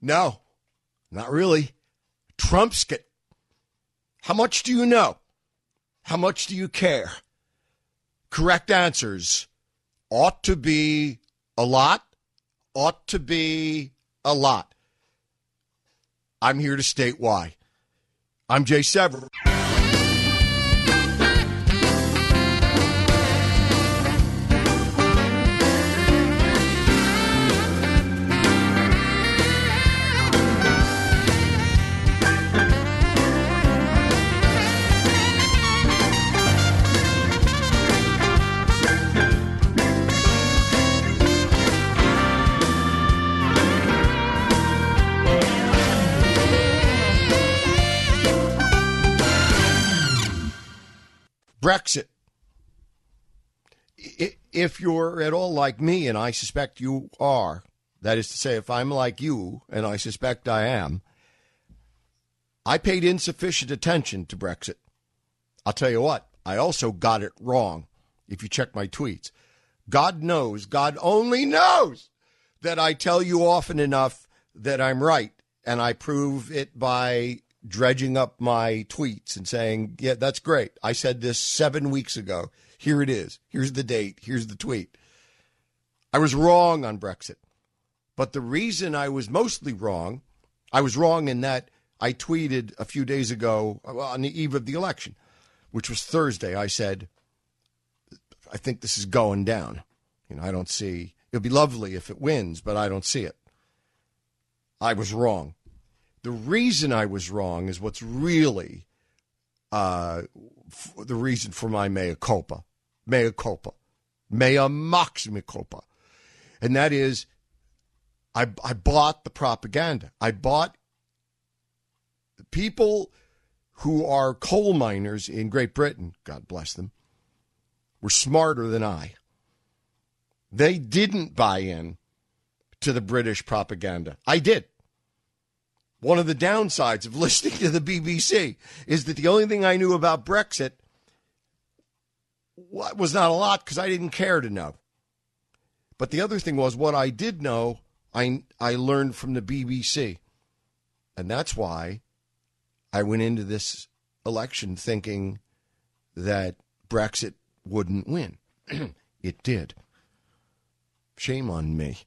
No, not really. Trump's get. How much do you know? How much do you care? Correct answers ought to be a lot, ought to be a lot. I'm here to state why. I'm Jay Severin. Brexit. If you're at all like me, and I suspect you are, that is to say, if I'm like you, and I suspect I am, I paid insufficient attention to Brexit. I'll tell you what, I also got it wrong, if you check my tweets. God knows, God only knows that I tell you often enough that I'm right, and I prove it by dredging up my tweets and saying, yeah, that's great. I said this 7 weeks ago. Here it is. Here's the date. Here's the tweet. I was wrong on Brexit. But the reason I was mostly wrong, I was wrong in that I tweeted a few days ago on the eve of the election, which was Thursday. I said, I think this is going down. I don't see, it'll be lovely if it wins, but I don't see it. I was wrong. The reason I was wrong is what's really the reason for my mea maxima culpa. And that is I bought the propaganda. I bought the people who are coal miners in Great Britain, God bless them, were smarter than I. They didn't buy in to the British propaganda. I did. One of the downsides of listening to the BBC is that the only thing I knew about Brexit was not a lot because I didn't care to know. But the other thing was what I did know, I learned from the BBC. And that's why I went into this election thinking that Brexit wouldn't win. It did. Shame on me.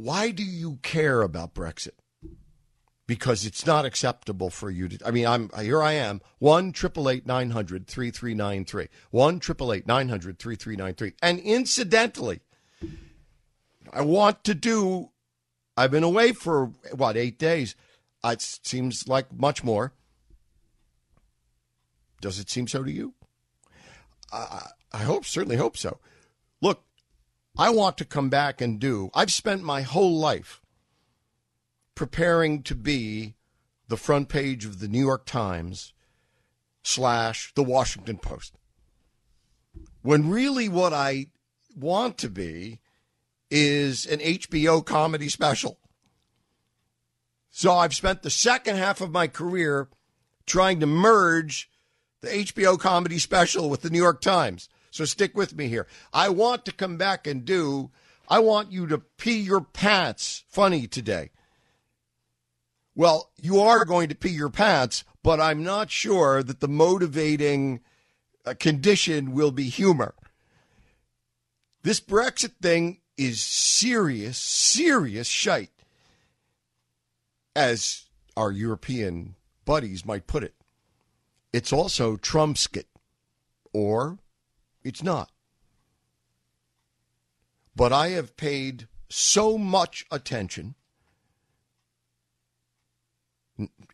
Why do you care about Brexit? Because it's not acceptable for you to. I am 1-888-900-3393. 1-888-900-3393. And incidentally, I've been away for 8 days. It seems like much more. Does it seem so to you? I certainly hope so. Look, I want to come back and do. I've spent my whole life preparing to be the front page of the New York Times / the Washington Post, when really what I want to be is an HBO comedy special. So I've spent the second half of my career trying to merge the HBO comedy special with the New York Times. So stick with me here. I want to come back and do. I want you to pee your pants funny today. Well, you are going to pee your pants, but I'm not sure that the motivating condition will be humor. This Brexit thing is serious, serious shite, as our European buddies might put it. It's also Trumpskit, or it's not. But I have paid so much attention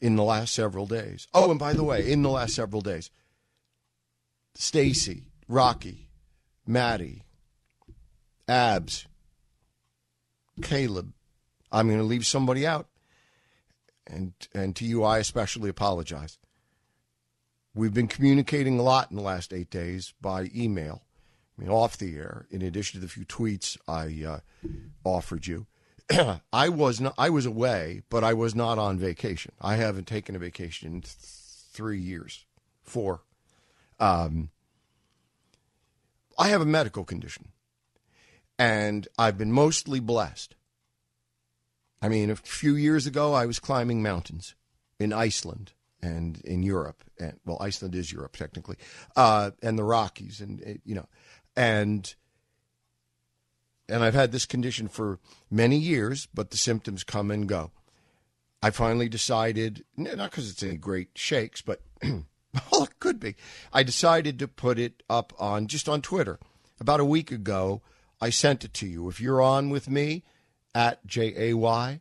in the last several days. Oh, and by the way, in the last several days, Stacy, Rocky, Maddie, Abs, Caleb, I'm going to leave somebody out. And to you, I especially apologize. We've been communicating a lot in the last 8 days by email, I mean, off the air, in addition to the few tweets I offered you. I was away, but I was not on vacation. I haven't taken a vacation in 3 years, four. I have a medical condition, and I've been mostly blessed. I mean, a few years ago, I was climbing mountains in Iceland and in Europe. And, well, Iceland is Europe, technically, and the Rockies, and you know, and I've had this condition for many years, but the symptoms come and go. I finally decided, not because it's any great shakes, but well, it could be. I decided to put it up on Twitter. About a week ago, I sent it to you. If you're on with me, at @JAY_thingy,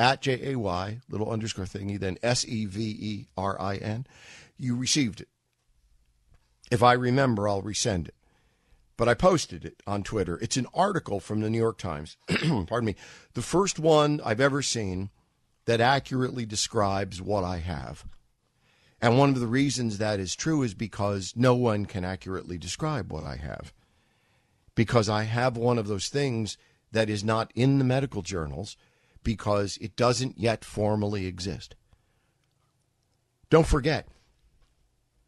@JAY, little underscore thingy, then SEVERIN, you received it. If I remember, I'll resend it. But I posted it on Twitter. It's an article from the New York Times. Pardon me. The first one I've ever seen that accurately describes what I have. And one of the reasons that is true is because no one can accurately describe what I have. Because I have one of those things that is not in the medical journals because it doesn't yet formally exist. Don't forget,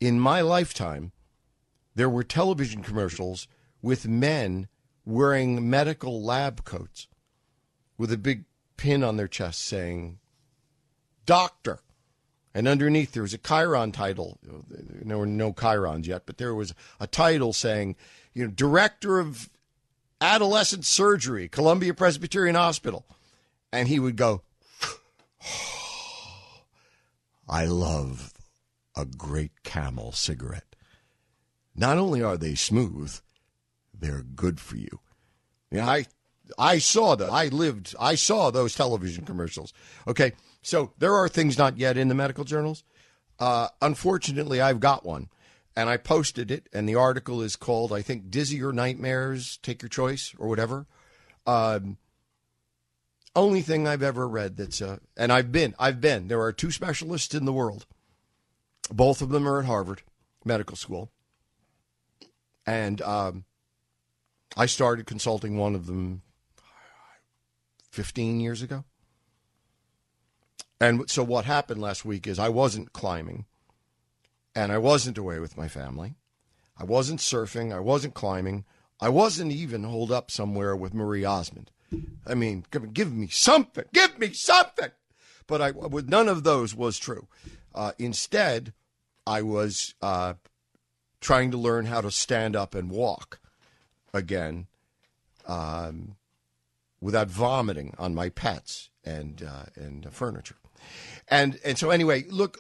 in my lifetime, there were television commercials with men wearing medical lab coats with a big pin on their chest saying, Doctor. And underneath there was a Chiron title. There were no Chirons yet, but there was a title saying, you know, Director of Adolescent Surgery, Columbia Presbyterian Hospital. And he would go, oh, I love a great Camel cigarette. Not only are they smooth, they're good for you. Yeah, I saw that. I saw those television commercials. Okay, so there are things not yet in the medical journals. Unfortunately, I've got one, and I posted it, and the article is called, I think, Dizzier Nightmares, Take Your Choice, or whatever. Only thing I've ever read that's, and I've been. There are two specialists in the world. Both of them are at Harvard Medical School. And I started consulting one of them 15 years ago. And so what happened last week is I wasn't climbing, and I wasn't away with my family. I wasn't surfing. I wasn't climbing. I wasn't even holed up somewhere with Marie Osmond. I mean, give me something. Give me something. But none of those was true. Instead, I was... trying to learn how to stand up and walk again without vomiting on my pets and furniture. And so anyway, look,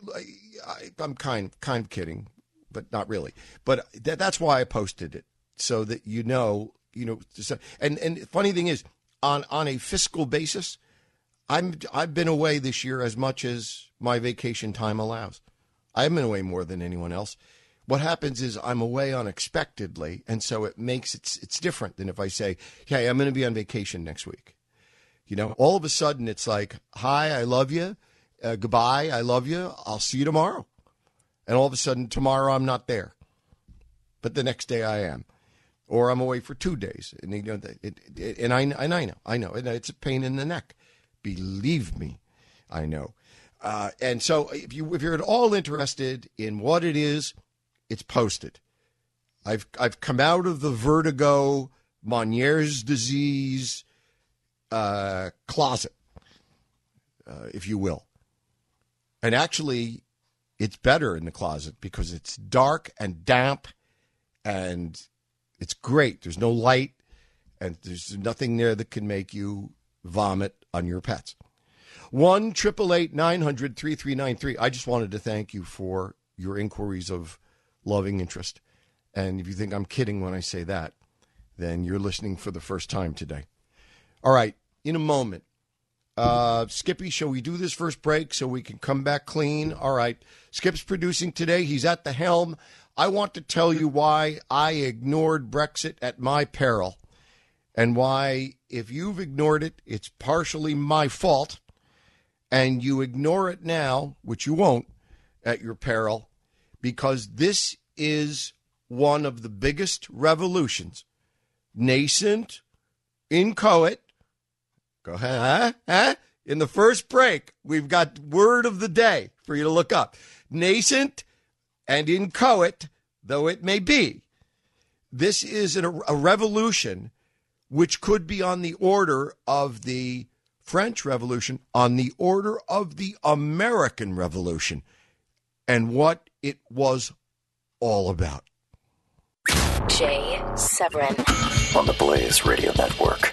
I'm kind of kidding, but not really. But that's why I posted it, so that you know. And the funny thing is, on a fiscal basis, I've been away this year as much as my vacation time allows. I've been away more than anyone else. What happens is I'm away unexpectedly, and so it makes it's different than if I say, hey, I'm going to be on vacation next week. You know, all of a sudden it's like, hi, I love you. Goodbye, I love you. I'll see you tomorrow. And all of a sudden tomorrow I'm not there, but the next day I am. Or I'm away for 2 days. And, you know, I know. And it's a pain in the neck. Believe me, I know. And so if you're at all interested in what it is, it's posted. I've come out of the vertigo, Meniere's disease closet, if you will. And actually, it's better in the closet because it's dark and damp, and it's great. There's no light, and there's nothing there that can make you vomit on your pets. 1-888-900-3393. I just wanted to thank you for your inquiries of loving interest. And if you think I'm kidding when I say that, then you're listening for the first time today. All right, in a moment. Skippy, shall we do this first break so we can come back clean? All right, Skip's producing today. He's at the helm. I want to tell you why I ignored Brexit at my peril. and why, if you've ignored it, it's partially my fault, and you ignore it now, which you won't, at your peril, because this is one of the biggest revolutions, nascent, inchoate, in the first break, we've got word of the day for you to look up. Nascent and inchoate, though it may be. This is a revolution which could be on the order of the French Revolution, on the order of the American Revolution, and what it was all about. Jay Severin. On the Blaze Radio Network.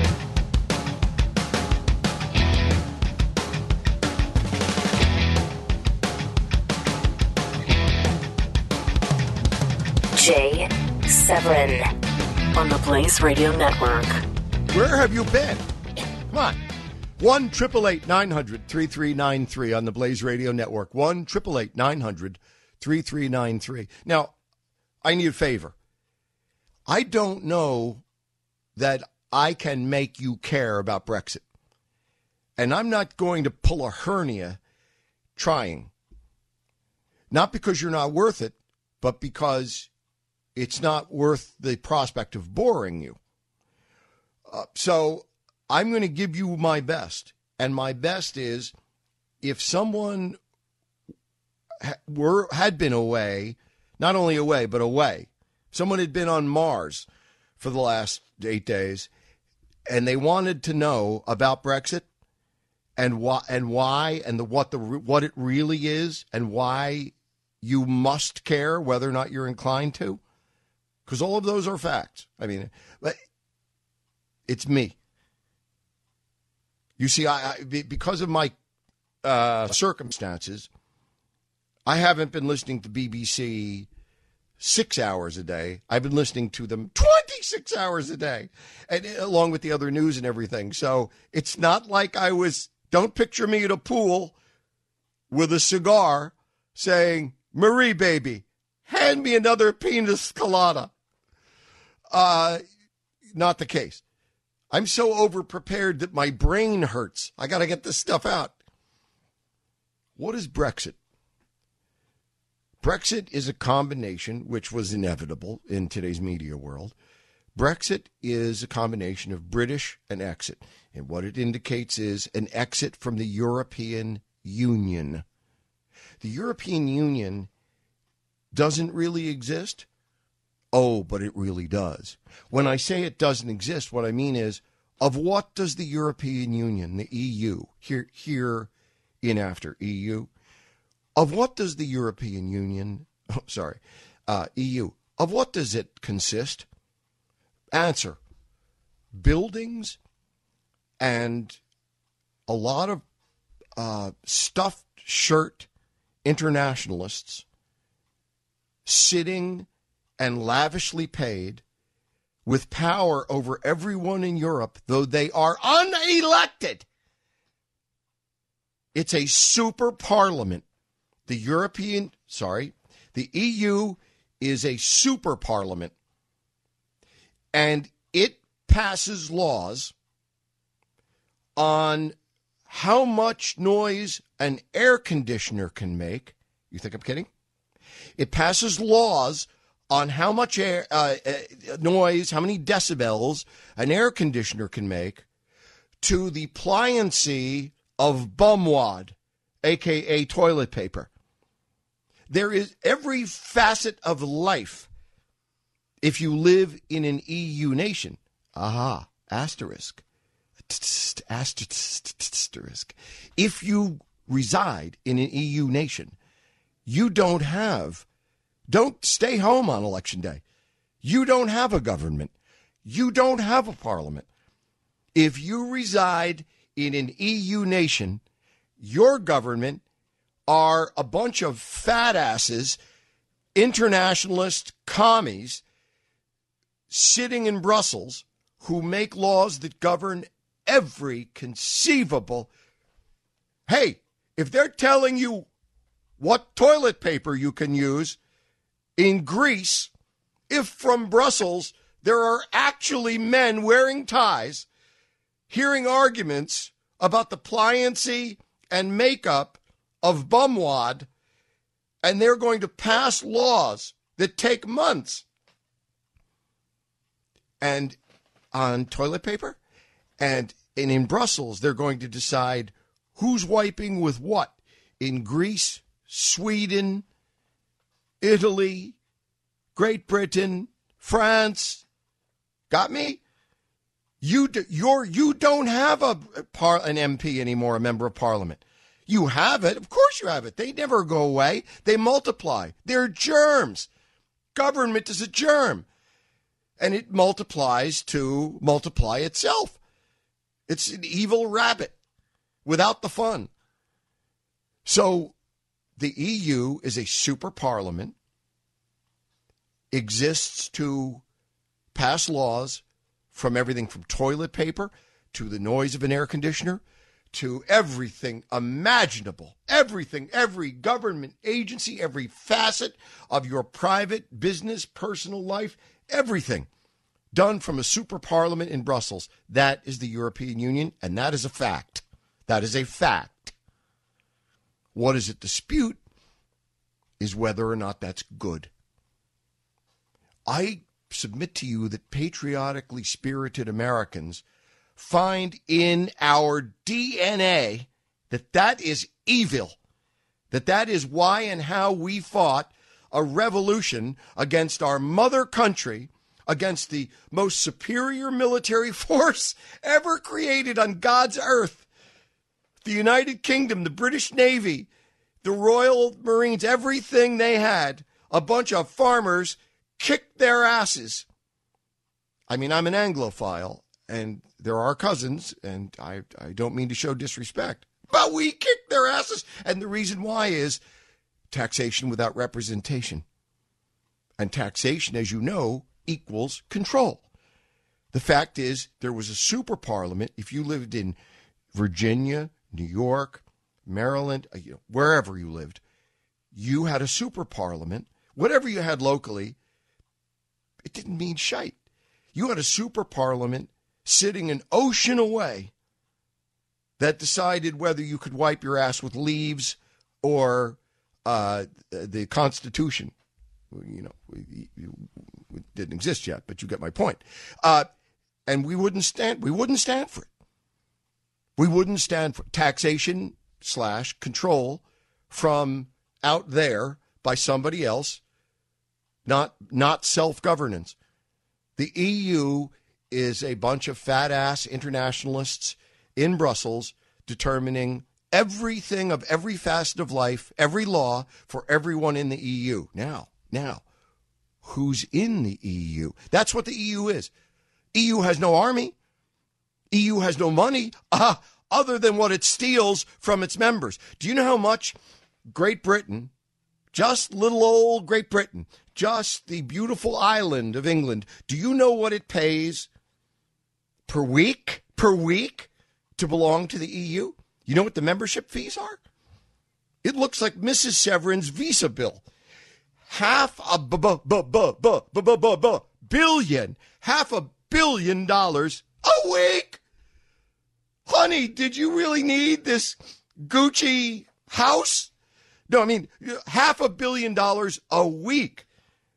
Jay Severin on the Blaze Radio Network. Where have you been? Come on. 1-888-900-3393 on the Blaze Radio Network. 1-888-900-3393. Now, I need a favor. I don't know that I can make you care about Brexit. And I'm not going to pull a hernia trying. Not because you're not worth it, but because it's not worth the prospect of boring you. So I'm going to give you my best. And my best is, if someone had been away, not only away, but away. Someone had been on Mars for the last 8 days, and they wanted to know about Brexit and what it really is and why you must care whether or not you're inclined to. Because all of those are facts. It's me. You see, I because of my circumstances, I haven't been listening to BBC 6 hours a day. I've been listening to them 26 hours a day, and along with the other news and everything. So it's not like don't picture me at a pool with a cigar saying, "Marie, baby, hand me another pina colada." Not the case. I'm so overprepared that my brain hurts. I got to get this stuff out. What is Brexit? Brexit is a combination, which was inevitable in today's media world. Brexit is a combination of British and exit. And what it indicates is an exit from the European Union. The European Union doesn't really exist? Oh, but it really does. When I say it doesn't exist, what I mean is, of what does the European Union, the EU, EU, of what does the European Union, EU, of what does it consist? Answer, buildings and a lot of stuffed shirt internationalists sitting and lavishly paid with power over everyone in Europe, though they are unelected. It's a super parliament. The EU is a super parliament, and it passes laws on how much noise an air conditioner can make. You think I'm kidding? It passes laws on how much air, noise, how many decibels an air conditioner can make, to the pliancy of bumwad, a.k.a. toilet paper. There is every facet of life if you live in an EU nation. Aha, asterisk. Asterisk. If you reside in an EU nation, you don't have Don't stay home on Election Day. You don't have a government. You don't have a parliament. If you reside in an EU nation, your government are a bunch of fat asses, internationalist commies sitting in Brussels who make laws that govern every conceivable. Hey, if they're telling you what toilet paper you can use in Greece, if from Brussels there are actually men wearing ties hearing arguments about the pliancy and makeup of bumwad, and they're going to pass laws that take months. And on toilet paper, and in Brussels, they're going to decide who's wiping with what in Greece, Sweden, Italy, Great Britain, France. Got me? You don't have an MP anymore, a member of parliament. You have it. Of course you have it. They never go away. They multiply. They're germs. Government is a germ. And it multiplies to multiply itself. It's an evil rabbit without the fun. So the EU is a super parliament, exists to pass laws from everything from toilet paper to the noise of an air conditioner to everything imaginable, everything, every government agency, every facet of your private, business, personal life, everything done from a super parliament in Brussels. That is the European Union, and that is a fact. That is a fact. What is at dispute is whether or not that's good. I submit to you that patriotically spirited Americans find in our DNA that that is evil, that that is why and how we fought a revolution against our mother country, against the most superior military force ever created on God's earth. The United Kingdom, the British Navy, the Royal Marines, everything they had, a bunch of farmers kicked their asses. I mean, I'm an Anglophile, and they're our cousins, and I don't mean to show disrespect, but we kicked their asses. And the reason why is taxation without representation. And taxation, as you know, equals control. The fact is, there was a super parliament. If you lived in Virginia, New York, Maryland, wherever you lived, you had a super parliament. Whatever you had locally, it didn't mean shite. You had a super parliament sitting an ocean away that decided whether you could wipe your ass with leaves or the Constitution. You know, it didn't exist yet, but you get my point. And we wouldn't stand for it. We wouldn't stand for taxation / control from out there by somebody else. Not self-governance. The EU is a bunch of fat-ass internationalists in Brussels determining everything of every facet of life, every law for everyone in the EU. Now, who's in the EU? That's what the EU is. EU has no army. EU has no money, other than what it steals from its members. Do you know how much Great Britain, just little old Great Britain, just the beautiful island of England, do you know what it pays per week to belong to the EU? You know what the membership fees are? It looks like Mrs. Severin's Visa bill. Half a billion dollars a week. Honey, did you really need this Gucci house? No, I mean, $500 million a week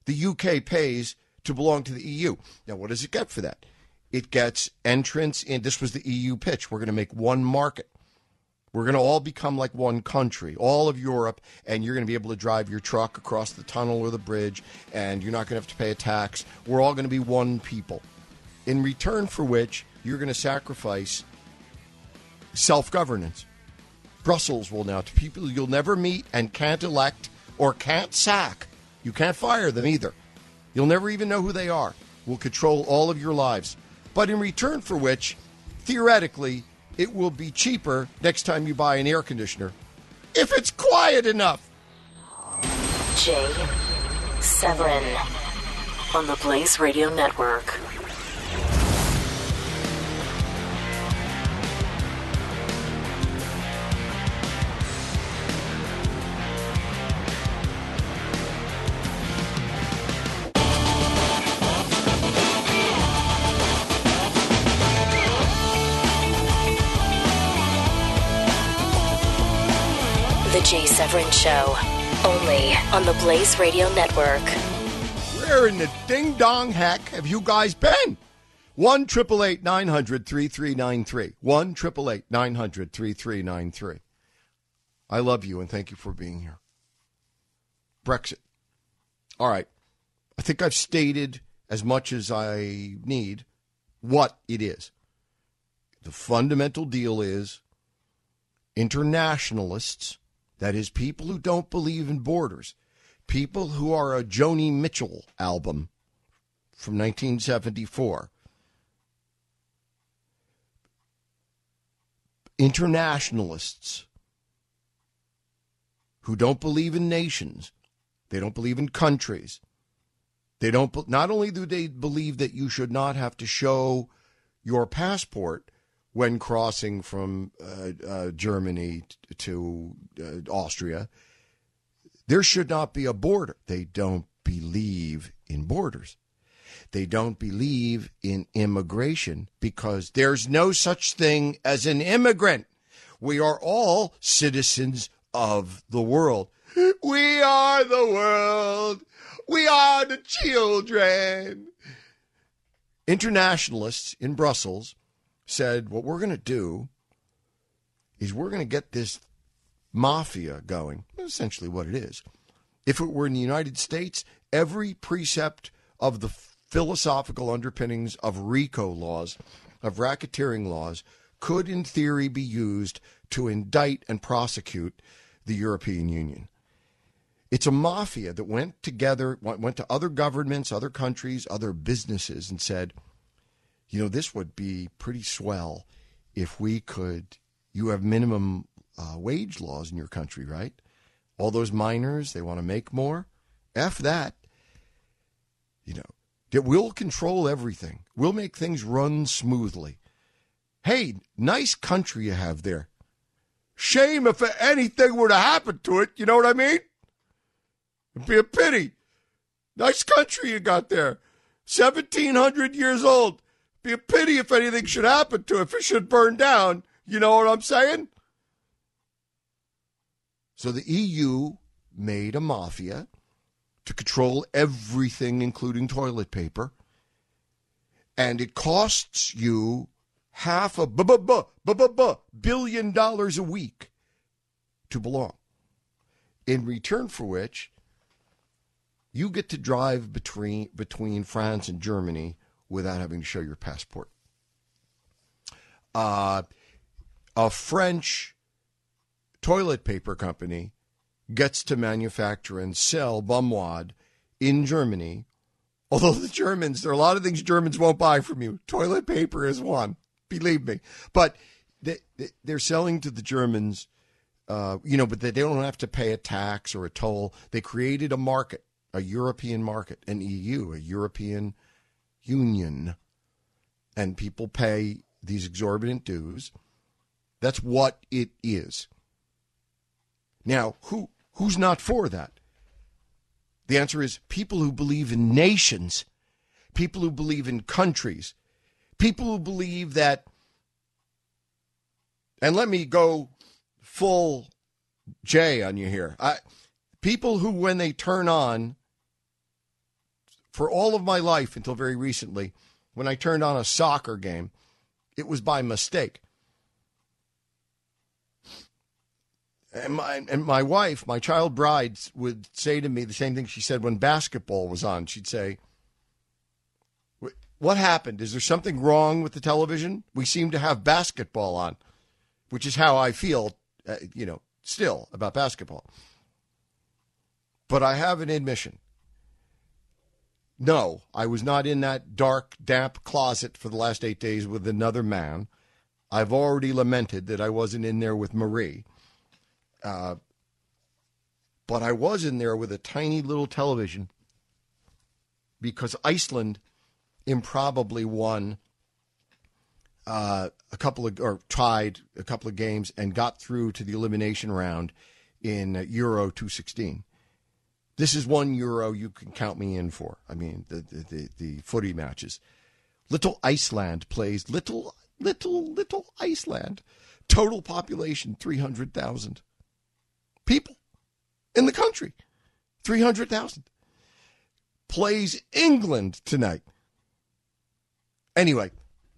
the UK pays to belong to the EU. Now, what does it get for that? It gets entrance in. This was the EU pitch. We're going to make one market. We're going to all become like one country, all of Europe, and you're going to be able to drive your truck across the tunnel or the bridge, and you're not going to have to pay a tax. We're all going to be one people, in return for which you're going to sacrifice self-governance. Brussels will now, to people you'll never meet and can't elect or can't sack, You can't fire them either. You'll never even know who they are. Will control all of your lives. But in return for which, theoretically, it will be cheaper next time you buy an air conditioner, if it's quiet enough. Jay Severin on the Blaze Radio Network. Jay Severin Show, only on the Blaze Radio Network. Where in the ding-dong heck have you guys been? 1-888-900-3393. 1-888-900-3393. I love you and thank you for being here. Brexit. All right. I think I've stated as much as I need what it is. The fundamental deal is internationalists, that is, people who don't believe in borders, people who are a Joni Mitchell album from 1974. Internationalists who don't believe in nations, they don't believe in countries. They don't. Not only do they believe that you should not have to show your passport when crossing from Germany to Austria, there should not be a border. They don't believe in borders. They don't believe in immigration because there's no such thing as an immigrant. We are all citizens of the world. We are the world. We are the children. Internationalists in Brussels said, what we're going to do is we're going to get this mafia going. That's essentially what it is. If it were in the United States, every precept of the philosophical underpinnings of RICO laws, of racketeering laws, could in theory be used to indict and prosecute the European Union. It's a mafia that went together, went to other governments, other countries, other businesses, and said, you know, this would be pretty swell if we could. You have minimum wage laws in your country, right? All those miners, they want to make more. F that. You know, we'll control everything. We'll make things run smoothly. Hey, nice country you have there. Shame if anything were to happen to it. You know what I mean? It'd be a pity. Nice country you got there. 1,700 years old. Be a pity if anything should happen to it, if it should burn down. You know what I'm saying? So the EU made a mafia to control everything, including toilet paper. And it costs you half a $1 billion a week to belong. In return for which, you get to drive between France and Germany without having to show your passport. A French toilet paper company gets to manufacture and sell Bumwad in Germany, although the Germans, there are a lot of things Germans won't buy from you. Toilet paper is one, believe me. But they're selling to the Germans, but they don't have to pay a tax or a toll. They created a market, a European market, an EU, a European Union, and people pay these exorbitant dues. That's what it is. Now, who's not for that? The answer is people who believe in nations, people who believe in countries, people who believe that, and let me go full J on you here. People who, when they turn on, for all of my life until very recently, when I turned on a soccer game, it was by mistake. And my wife, my child bride, would say to me the same thing she said when basketball was on. She'd say, what happened? Is there something wrong with the television? We seem to have basketball on, which is how I feel, still about basketball. But I have an admission. No, I was not in that dark, damp closet for the last 8 days with another man. I've already lamented that I wasn't in there with Marie. But I was in there with a tiny little television because Iceland improbably won tied a couple of games and got through to the elimination round in Euro 2016. This is one Euro you can count me in for. I mean, the footy matches. Little Iceland plays little Iceland. Total population, 300,000. People in the country, 300,000. Plays England tonight. Anyway,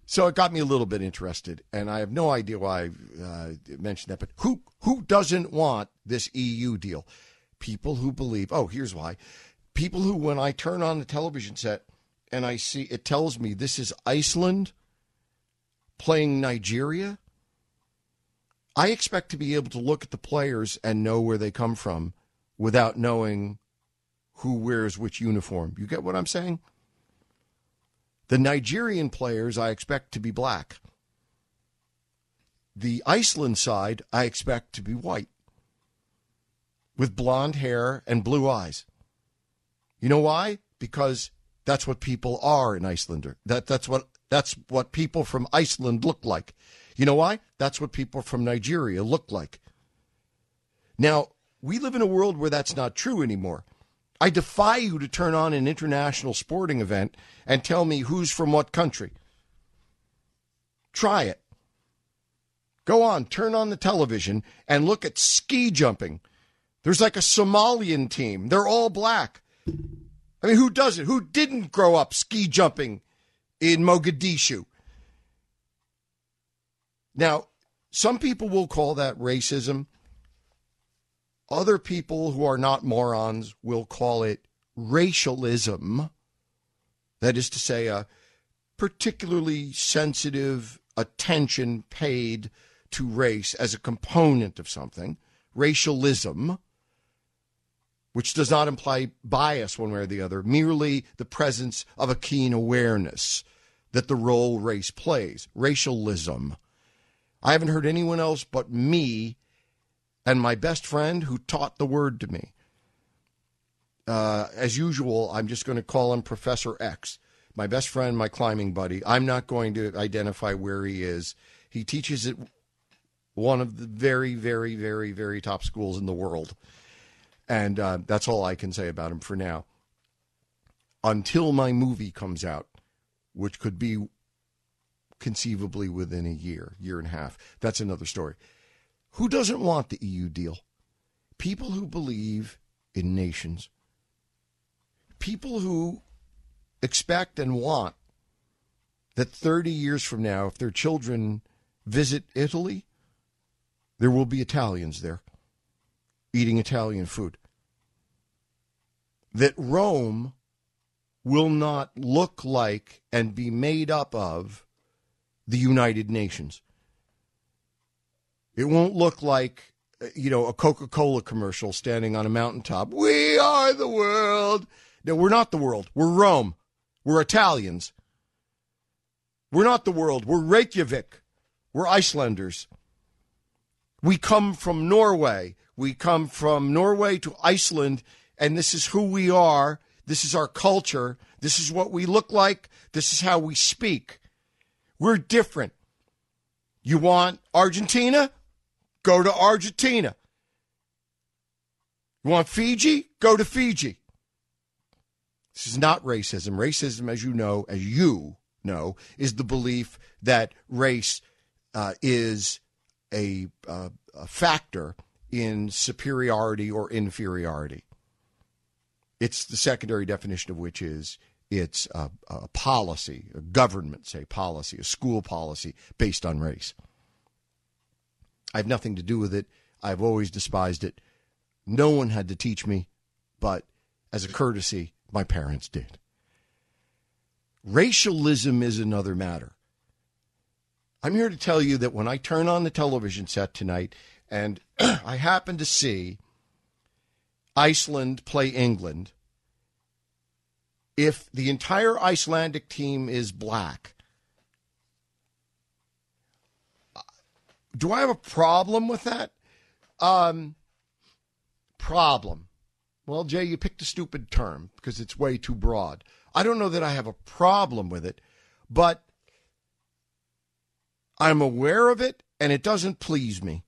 so it got me a little bit interested, and I have no idea why I mentioned that, but who doesn't want this EU deal? People who believe, oh, here's why. People who, when I turn on the television set and I see, it tells me this is Iceland playing Nigeria, I expect to be able to look at the players and know where they come from without knowing who wears which uniform. You get what I'm saying? The Nigerian players I expect to be black. The Iceland side I expect to be white, with blonde hair and blue eyes. You know why? Because that's what people are in Iceland. That's what people from Iceland look like. You know why? That's what people from Nigeria look like. Now, we live in a world where that's not true anymore. I defy you to turn on an international sporting event and tell me who's from what country. Try it. Go on, turn on the television and look at ski jumping. There's like a Somalian team. They're all black. I mean, who doesn't? Who didn't grow up ski jumping in Mogadishu? Now, some people will call that racism. Other people who are not morons will call it racialism. That is to say, a particularly sensitive attention paid to race as a component of something. Racialism, which does not imply bias one way or the other, merely the presence of a keen awareness that the role race plays. Racialism. I haven't heard anyone else but me and my best friend who taught the word to me. As usual, I'm just going to call him Professor X, my best friend, my climbing buddy. I'm not going to identify where he is. He teaches at one of the very, very, very, very top schools in the world. And that's all I can say about him for now, until my movie comes out, which could be conceivably within a year, year and a half. That's another story. Who doesn't want the EU deal? People who believe in nations. People who expect and want that 30 years from now, if their children visit Italy, there will be Italians there eating Italian food. That Rome will not look like and be made up of the United Nations. It won't look like, you know, a Coca-Cola commercial standing on a mountaintop. We are the world. No, we're not the world. We're Rome. We're Italians. We're not the world. We're Reykjavik. We're Icelanders. We come from Norway. We come from Norway to Iceland, and this is who we are. This is our culture. This is what we look like. This is how we speak. We're different. You want Argentina? Go to Argentina. You want Fiji? Go to Fiji. This is not racism. Racism, as you know, is the belief that race is a factor in superiority or inferiority. It's the secondary definition of which is it's a policy, a government, say, policy, a school policy based on race. I have nothing to do with it. I've always despised it. No one had to teach me, but as a courtesy, my parents did. Racialism is another matter. I'm here to tell you that when I turn on the television set tonight and I happen to see Iceland play England, if the entire Icelandic team is black, do I have a problem with that? Problem. Well, Jay, you picked a stupid term because it's way too broad. I don't know that I have a problem with it, but I'm aware of it, and it doesn't please me.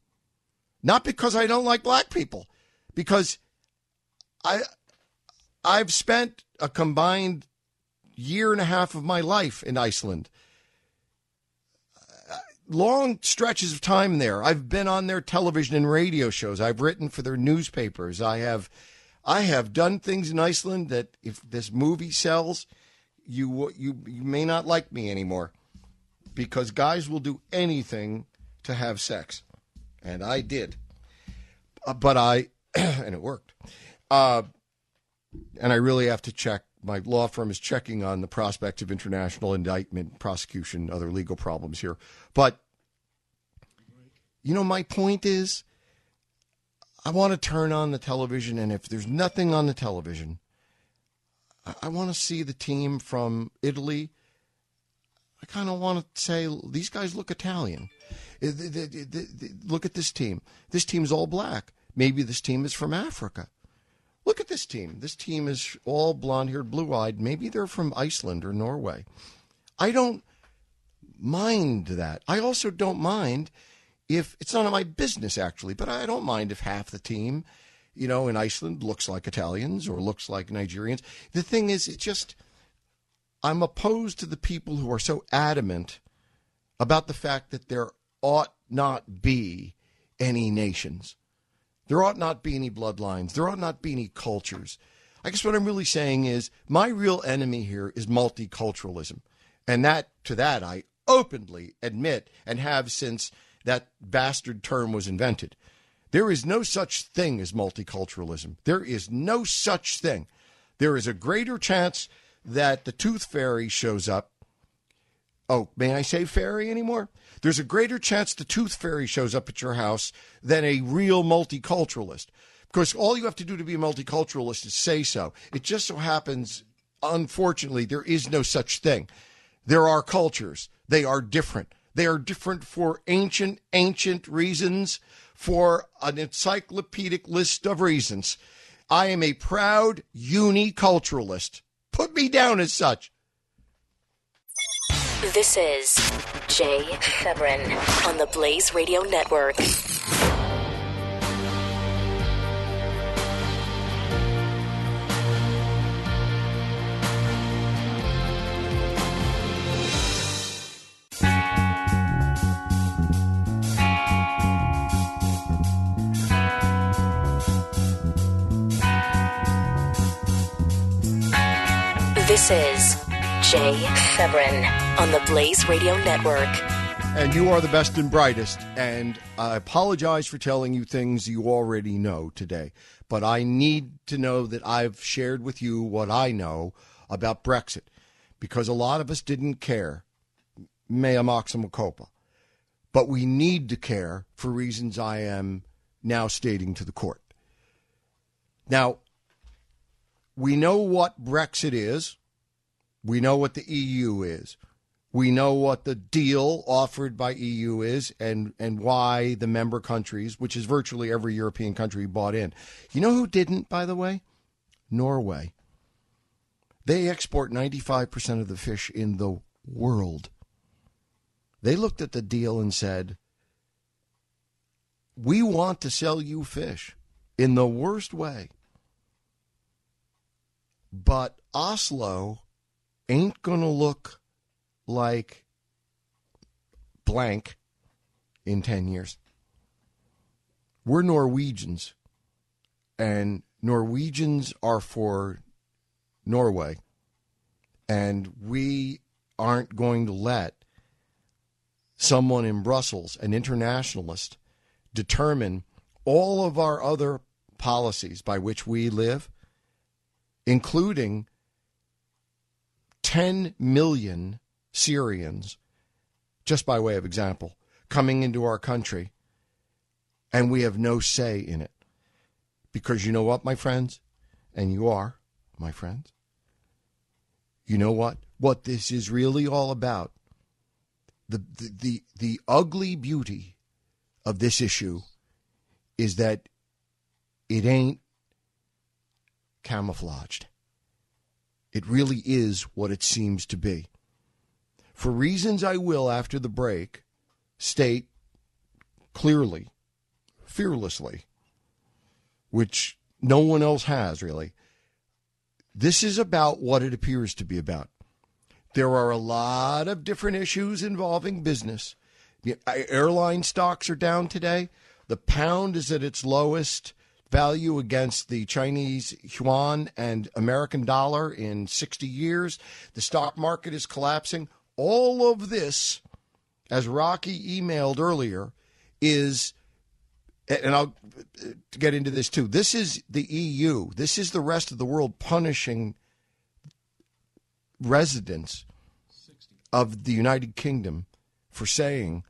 Not because I don't like black people, because I've spent a combined year and a half of my life in Iceland. Long stretches of time there. I've been on their television and radio shows. I've written for their newspapers. I have done things in Iceland that if this movie sells, you may not like me anymore, because guys will do anything to have sex. And I did. And it worked. And I really have to check. My law firm is checking on the prospect of international indictment, prosecution, other legal problems here. But, you know, my point is, I want to turn on the television, and if there's nothing on the television, I want to see the team from Italy. I kind of want to say, these guys look Italian. Look at this team. This team's all black. Maybe this team is from Africa. Look at this team. This team is all blonde-haired, blue-eyed. Maybe they're from Iceland or Norway. I don't mind that. I also don't mind if it's none of my business, actually, but I don't mind if half the team, you know, in Iceland looks like Italians or looks like Nigerians. The thing is, it's just, I'm opposed to the people who are so adamant about the fact that there ought not be any nations. There ought not be any bloodlines. There ought not be any cultures. I guess what I'm really saying is my real enemy here is multiculturalism. And that I openly admit and have since that bastard term was invented. There is no such thing as multiculturalism. There is no such thing. There is a greater chance that the tooth fairy shows up. Oh, may I say fairy anymore? There's a greater chance the tooth fairy shows up at your house than a real multiculturalist. Because all you have to do to be a multiculturalist is say so. It just so happens, unfortunately, there is no such thing. There are cultures. They are different. They are different for ancient reasons, for an encyclopedic list of reasons. I am a proud uniculturalist. Put me down as such. This is Jay Severin on the Blaze Radio Network. This is Jay Severin on the Blaze Radio Network. And you are the best and brightest. And I apologize for telling you things you already know today. But I need to know that I've shared with you what I know about Brexit. Because a lot of us didn't care. Mea maxima culpa. But we need to care for reasons I am now stating to the court. Now, we know what Brexit is. We know what the EU is. We know what the deal offered by EU is and why the member countries, which is virtually every European country, bought in. You know who didn't, by the way? Norway. They export 95% of the fish in the world. They looked at the deal and said, we want to sell you fish in the worst way. But Oslo ain't going to look like blank in 10 years. We're Norwegians, and Norwegians are for Norway, and we aren't going to let someone in Brussels, an internationalist, determine all of our other policies by which we live, including 10 million Syrians, just by way of example, coming into our country, and we have no say in it. Because you know what, my friends? And you are, my friends. You know what this is really all about? The ugly beauty of this issue is that it ain't camouflaged. It really is what it seems to be. For reasons I will, after the break, state clearly, fearlessly, which no one else has, really, this is about what it appears to be about. There are a lot of different issues involving business. Airline stocks are down today. The pound is at its lowest value against the Chinese yuan and American dollar in 60 years. The stock market is collapsing. All of this, as Rocky emailed earlier, is, and I'll get into this too, this is the EU. This is the rest of the world punishing residents of the United Kingdom for saying,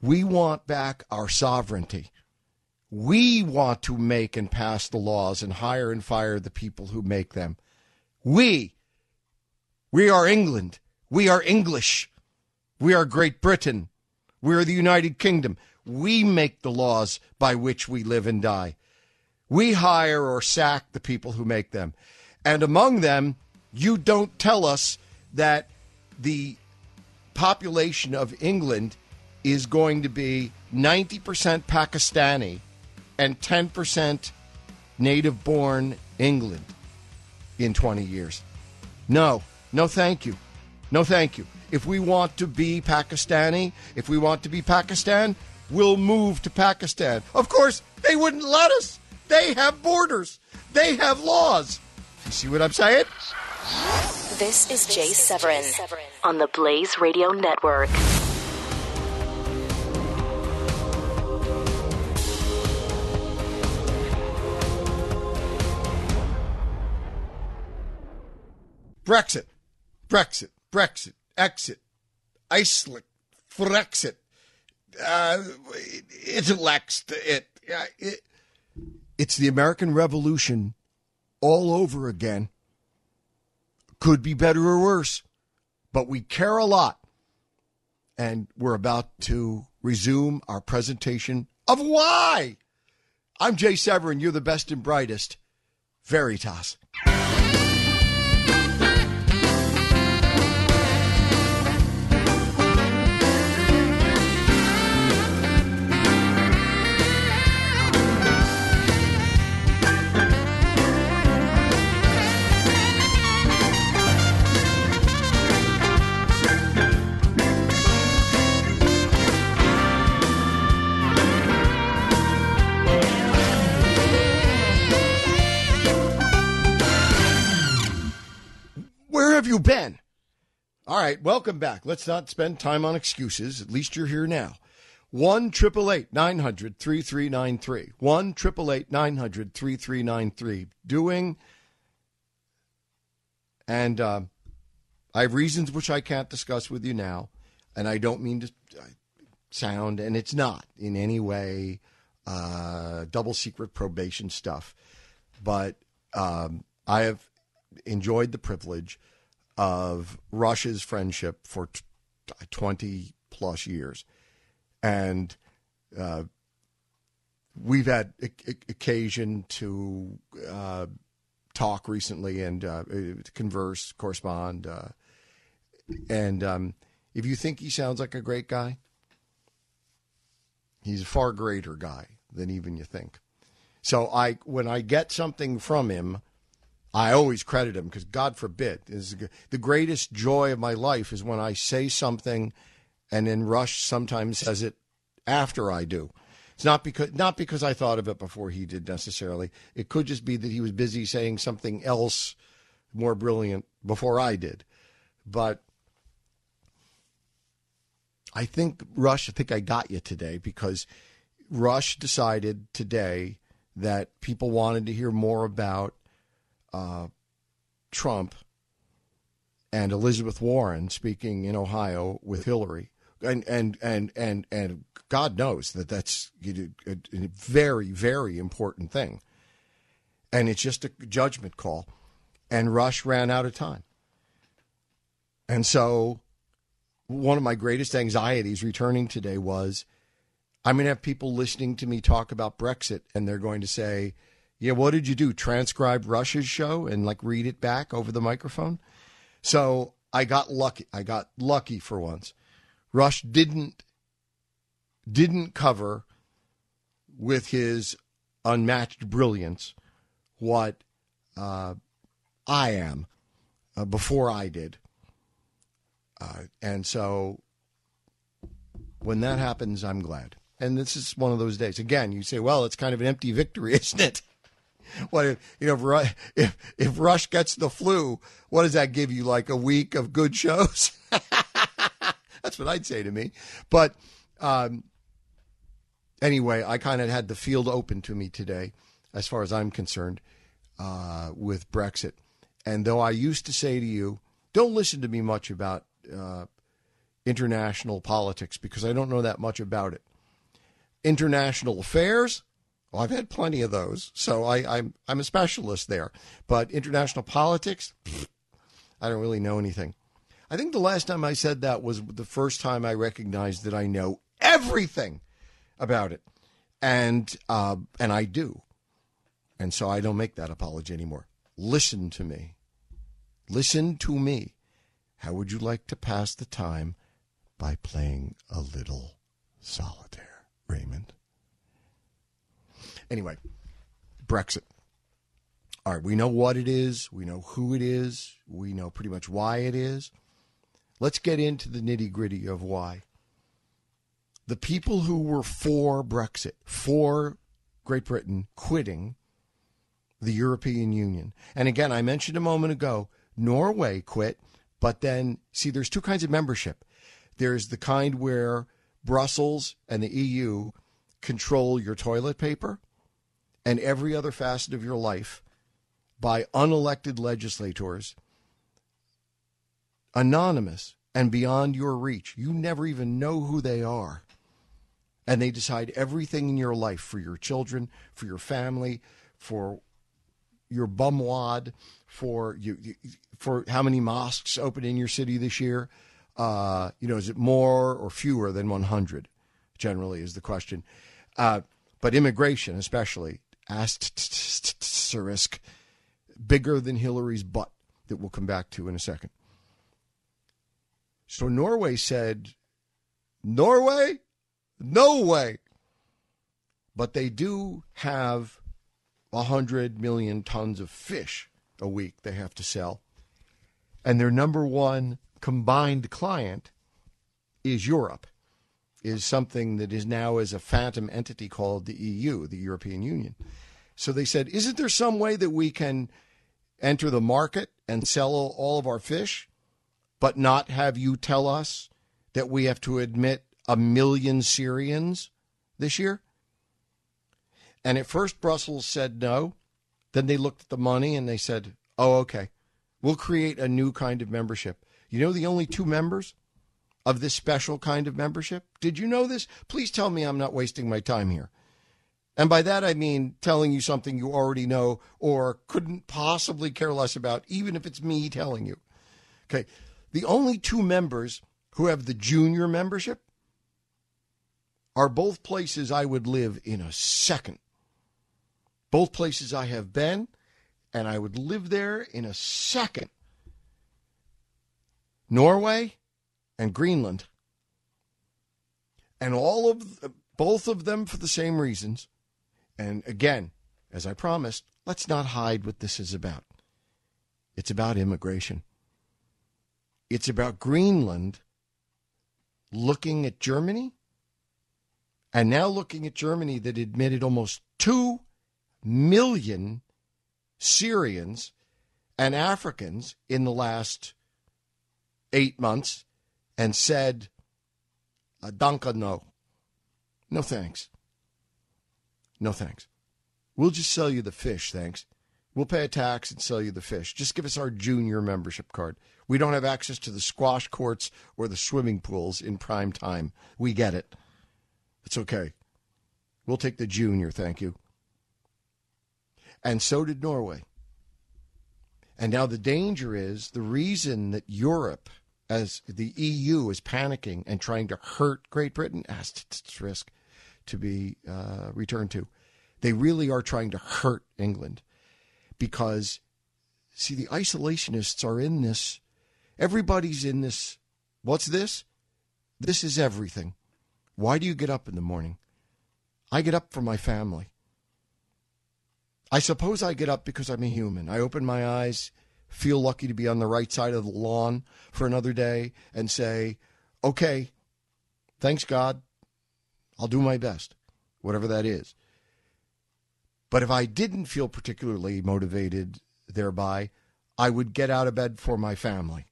we want back our sovereignty. We want to make and pass the laws and hire and fire the people who make them. We are England. We are English. We are Great Britain. We are the United Kingdom. We make the laws by which we live and die. We hire or sack the people who make them. And among them, you don't tell us that the population of England is going to be 90% Pakistani and 10% native-born England in 20 years. No, thank you. No, thank you. If we want to be Pakistani, if we want to be Pakistan, we'll move to Pakistan. Of course, they wouldn't let us. They have borders. They have laws. You see what I'm saying? This is Jay Severin on the Blaze Radio Network. Brexit, exit, Iceland, Frexit, it's the American Revolution all over again. Could be better or worse, but we care a lot. And we're about to resume our presentation of why. I'm Jay Severin. You're the best and brightest. Veritas. You been? All right, welcome back. Let's not spend time on excuses. At least you're here now. 1-888-900-3393. 1-888-900-3393. Doing, and I have reasons which I can't discuss with you now, and I don't mean to sound, and it's not in any way double secret probation stuff, but I have enjoyed the privilege of Rush's friendship for 20 plus years. And we've had occasion to talk recently and converse, correspond. And if you think he sounds like a great guy, he's a far greater guy than even you think. So when I get something from him, I always credit him because, God forbid, is the greatest joy of my life is when I say something and then Rush sometimes says it after I do. It's not because I thought of it before he did necessarily. It could just be that he was busy saying something else more brilliant before I did. But I think, Rush, I think I got you today because Rush decided today that people wanted to hear more about Trump and Elizabeth Warren speaking in Ohio with Hillary, and God knows that that's a very, very important thing, and it's just a judgment call, and Rush ran out of time. And so one of my greatest anxieties returning today was, I'm going to have people listening to me talk about Brexit, and they're going to say, yeah, what did you do, transcribe Rush's show and like read it back over the microphone? So I got lucky. I got lucky for once. Rush didn't cover with his unmatched brilliance what I am before I did. And so when that happens, I'm glad. And this is one of those days. Again, you say, well, it's kind of an empty victory, isn't it? What if, you know, if Rush gets the flu, what does that give you, like a week of good shows? That's what I'd say to me. But anyway, I kind of had the field open to me today, as far as I'm concerned, with Brexit. And though I used to say to you, don't listen to me much about international politics because I don't know that much about it. International affairs, well, I've had plenty of those, so I'm a specialist there. But international politics, I don't really know anything. I think the last time I said that was the first time I recognized that I know everything about it, and I do. And so I don't make that apology anymore. Listen to me. Listen to me. How would you like to pass the time by playing a little solitaire, Raymond? Anyway, Brexit. All right, we know what it is. We know who it is. We know pretty much why it is. Let's get into the nitty-gritty of why. The people who were for Brexit, for Great Britain quitting the European Union. And again, I mentioned a moment ago, Norway quit, but then, see, there's two kinds of membership. There's the kind where Brussels and the EU control your toilet paper and every other facet of your life by unelected legislators, anonymous and beyond your reach. You never even know who they are. And they decide everything in your life, for your children, for your family, for your bumwad, for how many mosques open in your city this year. You know, is it more or fewer than 100? Generally is the question. But immigration, especially, asterisk, bigger than Hillary's butt, that we'll come back to in a second. So Norway said, Norway? No way. But they do have 100 million tons of fish a week they have to sell. And their number one combined client is Europe, is something that is now as a phantom entity called the EU, the European Union. So they said, isn't there some way that we can enter the market and sell all of our fish, but not have you tell us that we have to admit 1 million Syrians this year? And at first Brussels said no. Then they looked at the money and they said, oh, okay, we'll create a new kind of membership. You know the only two members of this special kind of membership? Did you know this? Please tell me I'm not wasting my time here. And by that I mean telling you something you already know or couldn't possibly care less about, even if it's me telling you. Okay, the only two members who have the junior membership are both places I would live in a second. Both places I have been, and I would live there in a second. Norway and Greenland. And both of them for the same reasons. And again, as I promised, let's not hide what this is about. It's about immigration. It's about Greenland looking at Germany, and now looking at Germany that admitted almost 2 million Syrians and Africans in the last 8 months and said, Danke, no. No thanks. No thanks. We'll just sell you the fish, thanks. We'll pay a tax and sell you the fish. Just give us our junior membership card. We don't have access to the squash courts or the swimming pools in prime time. We get it. It's okay. We'll take the junior, thank you. And so did Norway. And now the danger is the reason that Europe, as the EU, is panicking and trying to hurt Great Britain, as its risk to be returned to. They really are trying to hurt England because, see, the isolationists are in this. Everybody's in this. What's this? This is everything. Why do you get up in the morning? I get up for my family. I suppose I get up because I'm a human. I open my eyes, feel lucky to be on the right side of the lawn for another day, and say, okay, thanks God, I'll do my best, whatever that is. But if I didn't feel particularly motivated thereby, I would get out of bed for my family.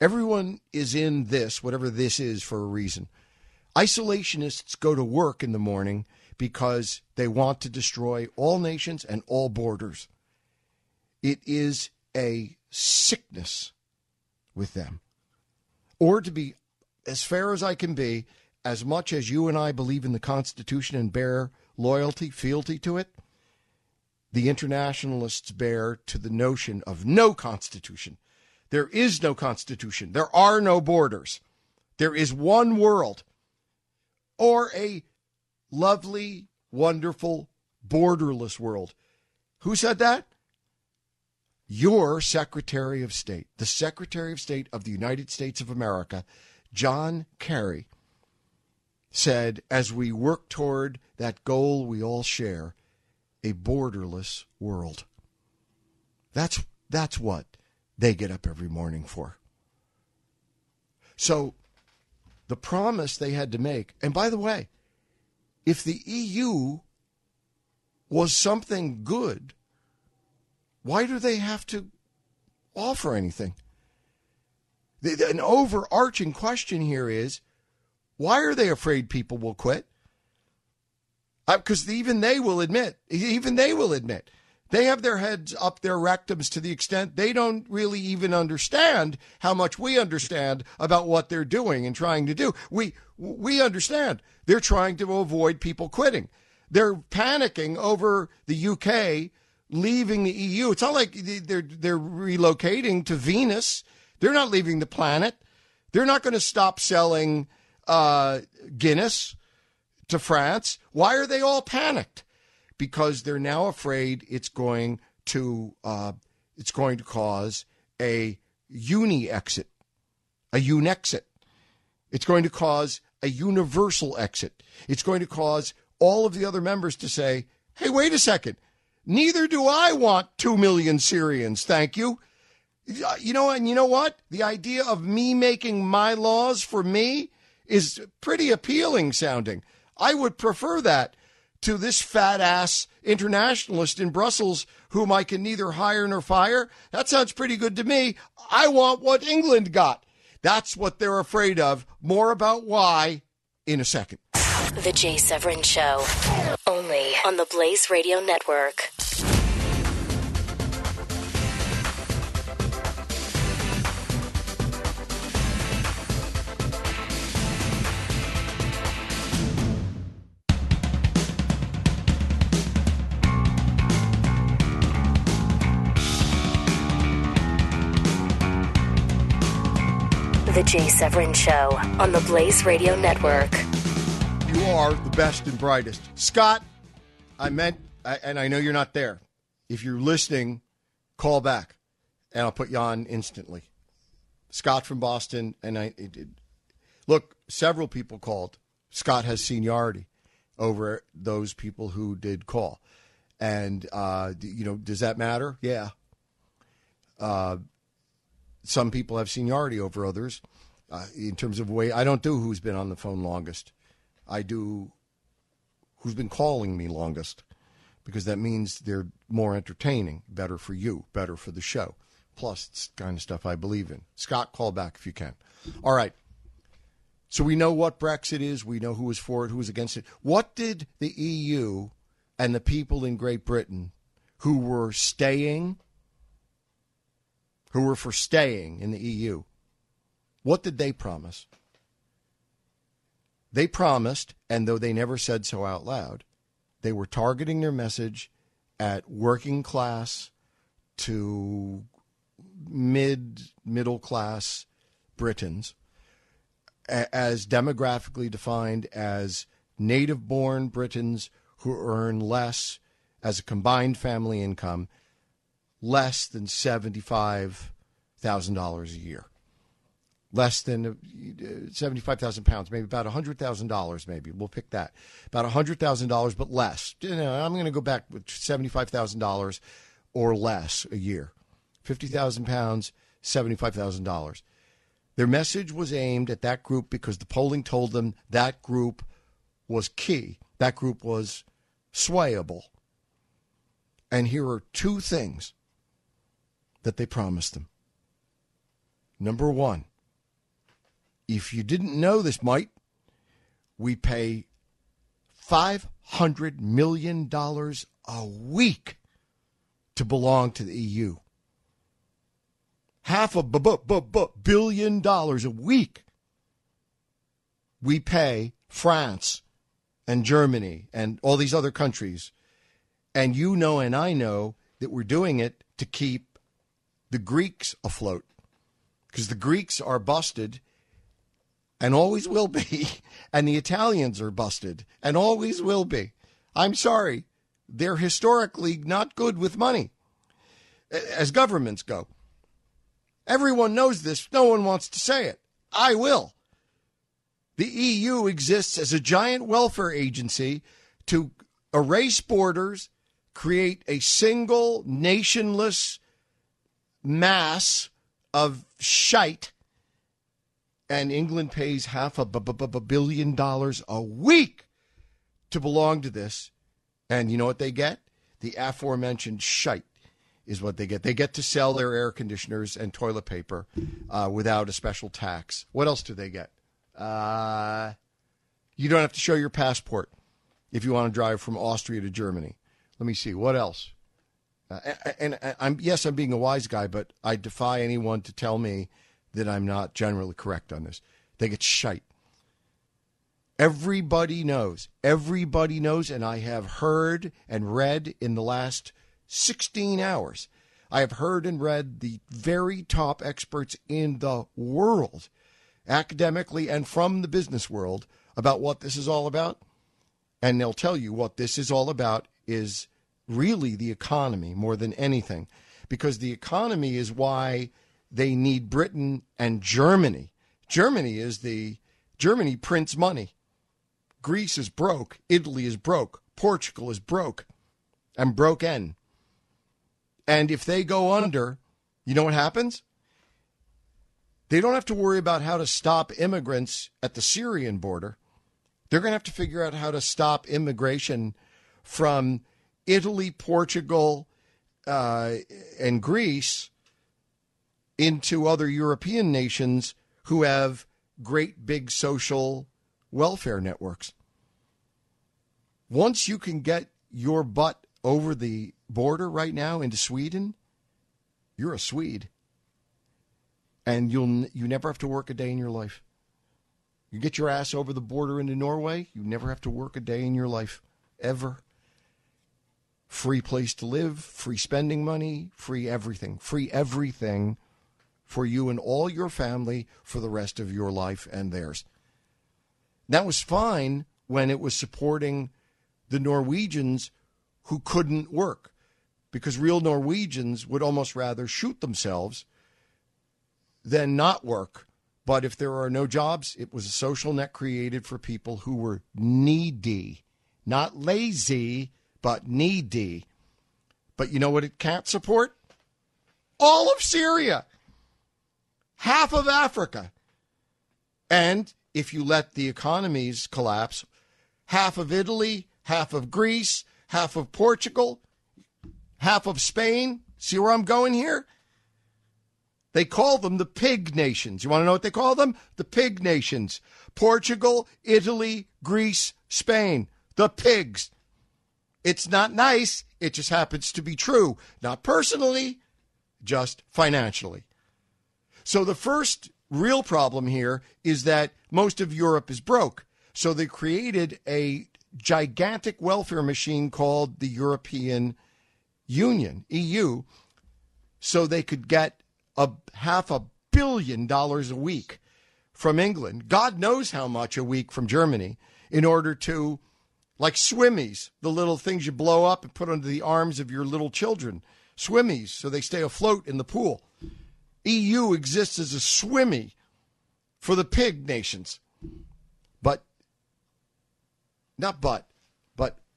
Everyone is in this, whatever this is, for a reason. Isolationists go to work in the morning because they want to destroy all nations and all borders. It is a sickness with them. Or to be as fair as I can be, as much as you and I believe in the Constitution and bear loyalty, fealty to it, the internationalists bear to the notion of no constitution. There is no constitution. There are no borders. There is one world, or a lovely, wonderful, borderless world. Who said that? Your Secretary of State, the Secretary of State of the United States of America, John Kerry, said, as we work toward that goal we all share, a borderless world. That's what they get up every morning for. So the promise they had to make, and by the way, if the EU was something good, why do they have to offer anything? An overarching question here is, why are they afraid people will quit? Because even they will admit, they have their heads up their rectums to the extent they don't really even understand how much we understand about what they're doing and trying to do. We understand they're trying to avoid people quitting. They're panicking over the UK leaving the EU. It's not like they're relocating to Venus. They're not leaving the planet. They're not going to stop selling Guinness to France. Why are they all panicked? Because they're now afraid it's going to cause a uni-exit, a unexit. It's going to cause a universal exit. It's going to cause all of the other members to say, hey, wait a second, neither do I want 2 million Syrians, thank you. You know, and you know what? The idea of me making my laws for me is pretty appealing sounding. I would prefer that to this fat ass internationalist in Brussels whom I can neither hire nor fire. That sounds pretty good to me. I want what England got. That's what they're afraid of. More about why in a second. The Jay Severin Show, only on the Blaze Radio Network. The Jay Severin Show on the Blaze Radio Network. You are the best and brightest. Scott, and I know you're not there. If you're listening, call back, and I'll put you on instantly. Scott from Boston, and look, several people called. Scott has seniority over those people who did call. And, does that matter? Yeah. Some people have seniority over others in terms of way. I don't do who's been on the phone longest. I do who's been calling me longest, because that means they're more entertaining, better for you, better for the show. Plus, it's the kind of stuff I believe in. Scott, call back if you can. All right. So we know what Brexit is. We know who was for it, who was against it. What did the EU and the people in Great Britain who were staying, who were for staying in the EU, what did they promise? They promised, and though they never said so out loud, they were targeting their message at working class, to middle-class Britons as demographically defined as native-born Britons who earn less as a combined family income, less than $75,000 a year, less than 75,000 pounds, maybe about $100,000, maybe. We'll pick that. About $100,000, but less. You know, I'm going to go back with $75,000 or less a year. 50,000 pounds, $75,000. Their message was aimed at that group because the polling told them that group was key. That group was swayable. And here are two things that they promised them. Number one, if you didn't know this, Mike, we pay $500 million a week to belong to the EU. Half a $1 billion a week we pay France and Germany and all these other countries. And you know and I know that we're doing it to keep the Greeks afloat because the Greeks are busted and always will be, and the Italians are busted and always will be. I'm sorry. They're historically not good with money, as governments go. Everyone knows this. No one wants to say it. I will. The EU exists as a giant welfare agency to erase borders, create a single nationless mass of shite, and England pays half a $1 billion a week to belong to this. And you know what they get? The aforementioned shite is what they get. They get to sell their air conditioners and toilet paper without a special tax. What else do they get? You don't have to show your passport if you want to drive from Austria to Germany. Let me see. What else? I'm being a wise guy, but I defy anyone to tell me that I'm not generally correct on this. They get shite. Everybody knows, and I have heard and read in the last 16 hours. I have heard and read the very top experts in the world, academically and from the business world, about what this is all about. And they'll tell you what this is all about is really the economy more than anything, because the economy is why they need Britain and Germany. Germany prints money. Greece is broke. Italy is broke. Portugal is broke. And broke end. And if they go under, you know what happens? They don't have to worry about how to stop immigrants at the Syrian border. They're going to have to figure out how to stop immigration from Italy, Portugal, and Greece into other European nations who have great big social welfare networks. Once you can get your butt over the border right now into Sweden, you're a Swede. And you never have to work a day in your life. You get your ass over the border into Norway, you never have to work a day in your life, ever. Free place to live, free spending money, free everything. For you and all your family for the rest of your life and theirs. That was fine when it was supporting the Norwegians who couldn't work, because real Norwegians would almost rather shoot themselves than not work. But if there are no jobs, it was a social net created for people who were needy, not lazy, but needy. But you know what it can't support? All of Syria. Half of Africa. And if you let the economies collapse, half of Italy, half of Greece, half of Portugal, half of Spain. See where I'm going here? They call them the pig nations. You want to know what they call them? The pig nations. Portugal, Italy, Greece, Spain. The pigs. It's not nice. It just happens to be true. Not personally, just financially. So the first real problem here is that most of Europe is broke. So they created a gigantic welfare machine called the European Union, EU, so they could get $500 million a week from England, God knows how much a week from Germany, in order to, like swimmies, the little things you blow up and put under the arms of your little children, swimmies, so they stay afloat in the pool. EU exists as a swimmy for the pig nations. But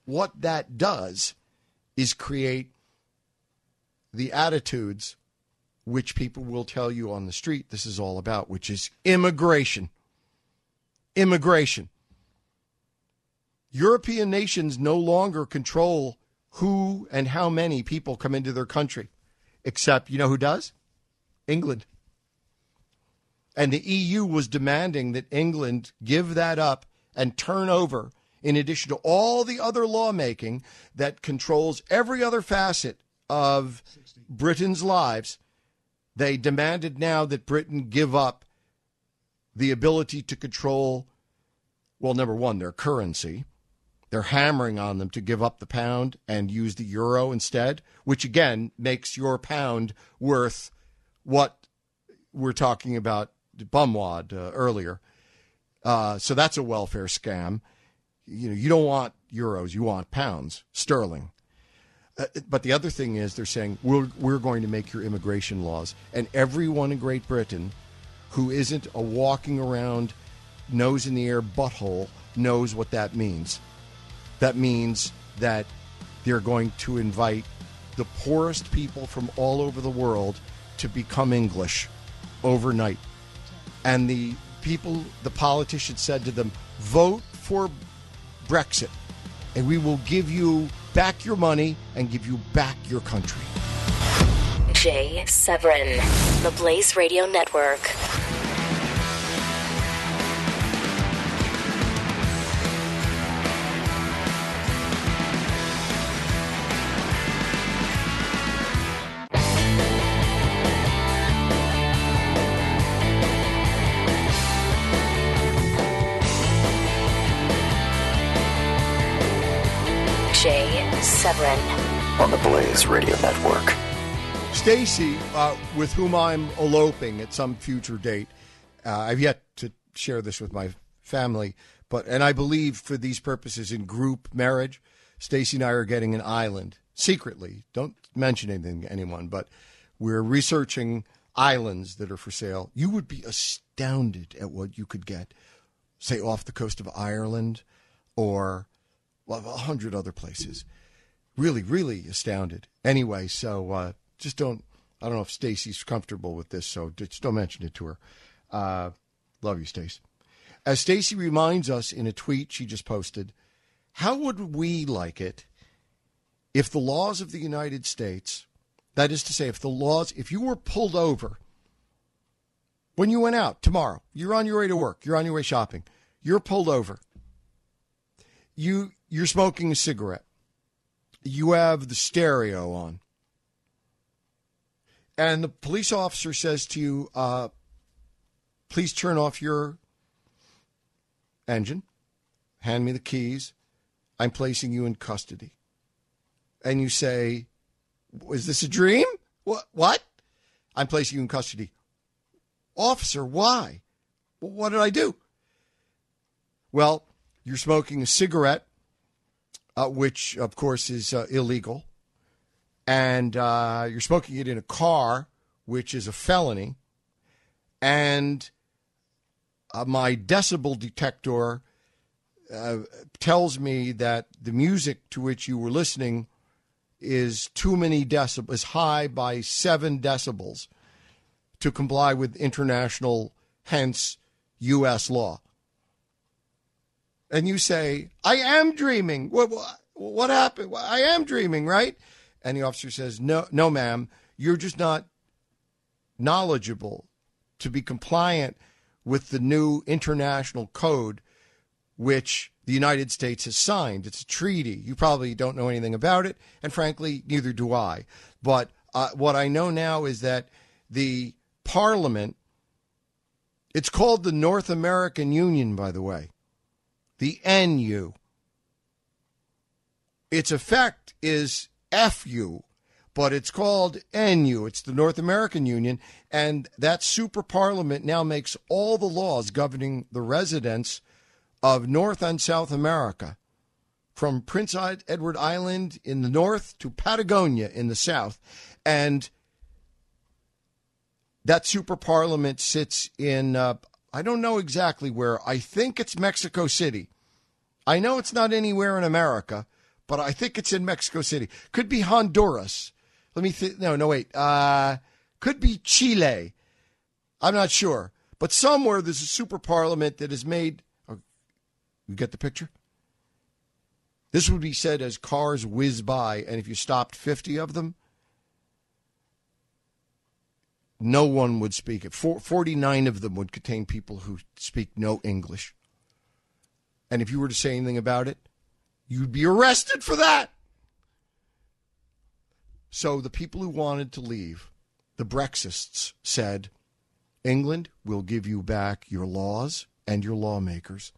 what that does is create the attitudes which people will tell you on the street this is all about, which is immigration. Immigration. European nations no longer control who and how many people come into their country, except, you know who does? England. And the EU was demanding that England give that up and turn over, in addition to all the other lawmaking that controls every other facet of Britain's lives. They demanded now that Britain give up the ability to control, well, number one, their currency. They're hammering on them to give up the pound and use the euro instead, which, again, makes your pound worth what we're talking about, Bumwad earlier. So that's a welfare scam. You know, you don't want euros, you want pounds, sterling. But the other thing is they're saying, we're going to make your immigration laws. And everyone in Great Britain who isn't a walking around, nose in the air butthole, knows what that means. That means that they're going to invite the poorest people from all over the world to become English overnight. And the people, the politicians said to them, vote for Brexit, and we will give you back your money and give you back your country. Jay Severin, The Blaze Radio Network. On the Blaze Radio Network. Stacy, with whom I'm eloping at some future date, I've yet to share this with my family, but I believe for these purposes in group marriage, Stacy and I are getting an island secretly. Don't mention anything to anyone, but we're researching islands that are for sale. You would be astounded at what you could get, say, off the coast of Ireland or 100 other places. Really, really astounded. Anyway, so just don't, I don't know if Stacy's comfortable with this, so just don't mention it to her. Love you, Stacy. As Stacy reminds us in a tweet she just posted, how would we like it if the laws of the United States, that is to say, if you were pulled over when you went out tomorrow, you're on your way to work, you're on your way shopping, you're pulled over, you're smoking a cigarette, you have the stereo on, and the police officer says to you, please turn off your engine, hand me the keys, I'm placing you in custody. And you say, is this a dream? What? I'm placing you in custody. Officer, why? What did I do? Well, you're smoking a cigarette, which, of course, is illegal. And you're smoking it in a car, which is a felony. And my decibel detector tells me that the music to which you were listening is too many decibels, high by 7 decibels to comply with international, hence U.S. law. And you say, I am dreaming. What happened? I am dreaming, right? And the officer says, no, ma'am, you're just not knowledgeable to be compliant with the new international code, which the United States has signed. It's a treaty. You probably don't know anything about it. And frankly, neither do I. But what I know now is that the parliament, it's called the North American Union, by the way. The NU. Its effect is FU, but it's called NU. It's the North American Union, and that super parliament now makes all the laws governing the residents of North and South America, from Prince Edward Island in the north to Patagonia in the south. And that super parliament sits in, I don't know exactly where. I think it's Mexico City. I know it's not anywhere in America, but I think it's in Mexico City. Could be Honduras. Let me think. No, wait. Could be Chile. I'm not sure. But somewhere there's a super parliament that is made. Oh, you get the picture? This would be said as cars whiz by, and if you stopped 50 of them, no one would speak it. 49 of them would contain people who speak no English. And if you were to say anything about it, you'd be arrested for that. So the people who wanted to leave, the Brexitists, said, England will give you back your laws and your lawmakers.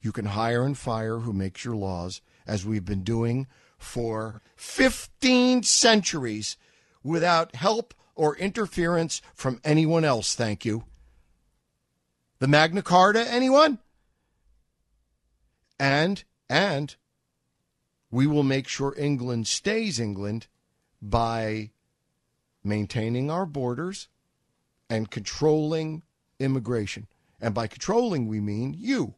You can hire and fire who makes your laws, as we've been doing for 15 centuries without help or interference from anyone else, thank you. The Magna Carta, anyone? And we will make sure England stays England by maintaining our borders and controlling immigration. And by controlling, we mean you.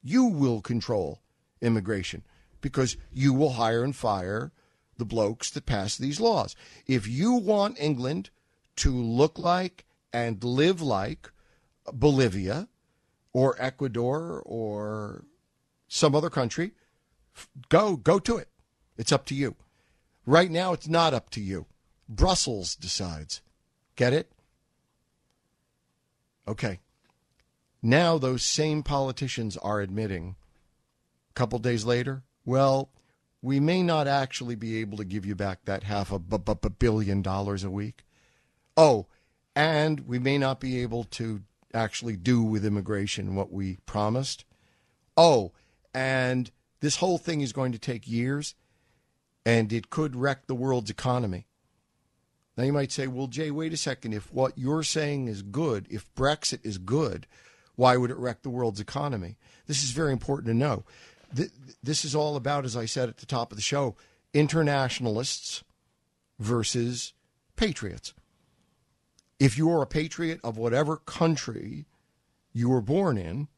You will control immigration because you will hire and fire the blokes that pass these laws. If you want England to look like and live like Bolivia or Ecuador or some other country, go to it. It's up to you. Right now, it's not up to you. Brussels decides. Get it? Okay. Now those same politicians are admitting, a couple days later, well, we may not actually be able to give you back that half a $1 billion a week. Oh, and we may not be able to actually do with immigration what we promised. Oh, and this whole thing is going to take years, and it could wreck the world's economy. Now you might say, well, Jay, wait a second. If what you're saying is good, if Brexit is good, why would it wreck the world's economy? This is very important to know. This is all about, as I said at the top of the show, internationalists versus patriots. If you are a patriot of whatever country you were born in,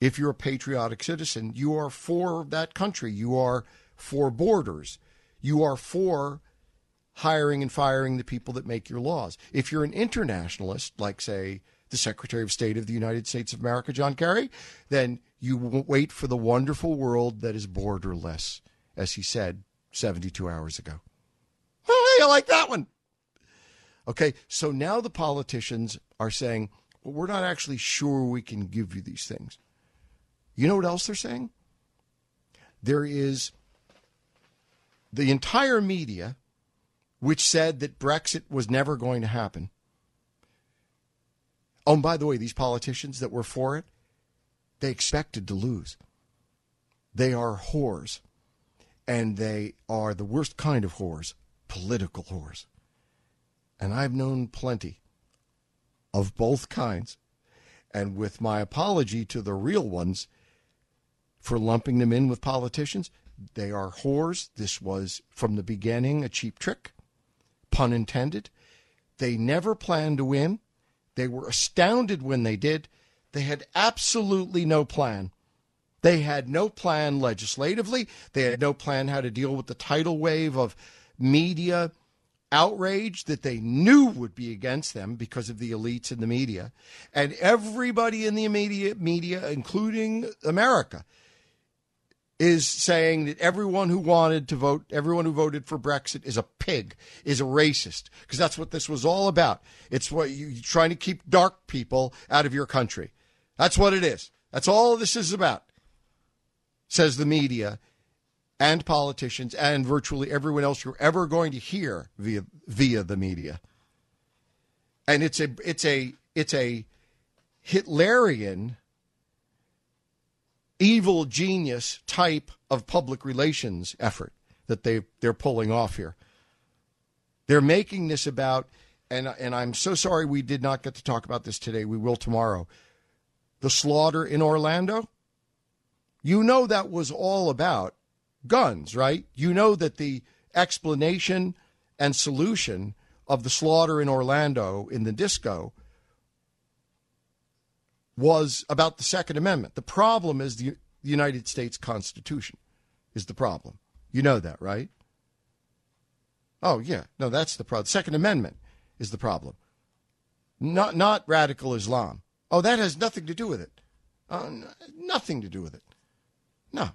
if you're a patriotic citizen, you are for that country. You are for borders. You are for hiring and firing the people that make your laws. If you're an internationalist, like, say, the Secretary of State of the United States of America, John Kerry, then you wait for the wonderful world that is borderless, as he said 72 hours ago. Oh, hey, I like that one. Okay, so now the politicians are saying, well, we're not actually sure we can give you these things. You know what else they're saying? There is the entire media, which said that Brexit was never going to happen. Oh, and by the way, these politicians that were for it, they expected to lose. They are whores. And they are the worst kind of whores, political whores. And I've known plenty of both kinds. And with my apology to the real ones for lumping them in with politicians, they are whores. This was, from the beginning, a cheap trick, pun intended. They never planned to win. They were astounded when they did. They had absolutely no plan. They had no plan legislatively. They had no plan how to deal with the tidal wave of media outrage that they knew would be against them because of the elites in the media. And everybody in the immediate media, including America, is saying that everyone who wanted to vote, everyone who voted for Brexit is a pig, is a racist, because that's what this was all about. It's what you're trying to keep dark people out of your country. That's what it is. That's all this is about, says the media and politicians and virtually everyone else you're ever going to hear via the media. And it's a Hitlerian evil genius type of public relations effort that they're pulling off here. They're making this about, and I'm so sorry we did not get to talk about this today. We will tomorrow. The slaughter in Orlando, you know that was all about guns, right? You know that the explanation and solution of the slaughter in Orlando in the disco was about the Second Amendment. The problem is the United States Constitution is the problem. You know that, right? Oh, yeah. No, that's the problem. Second Amendment is the problem. Not radical Islam. Oh, that has nothing to do with it. Nothing to do with it. No.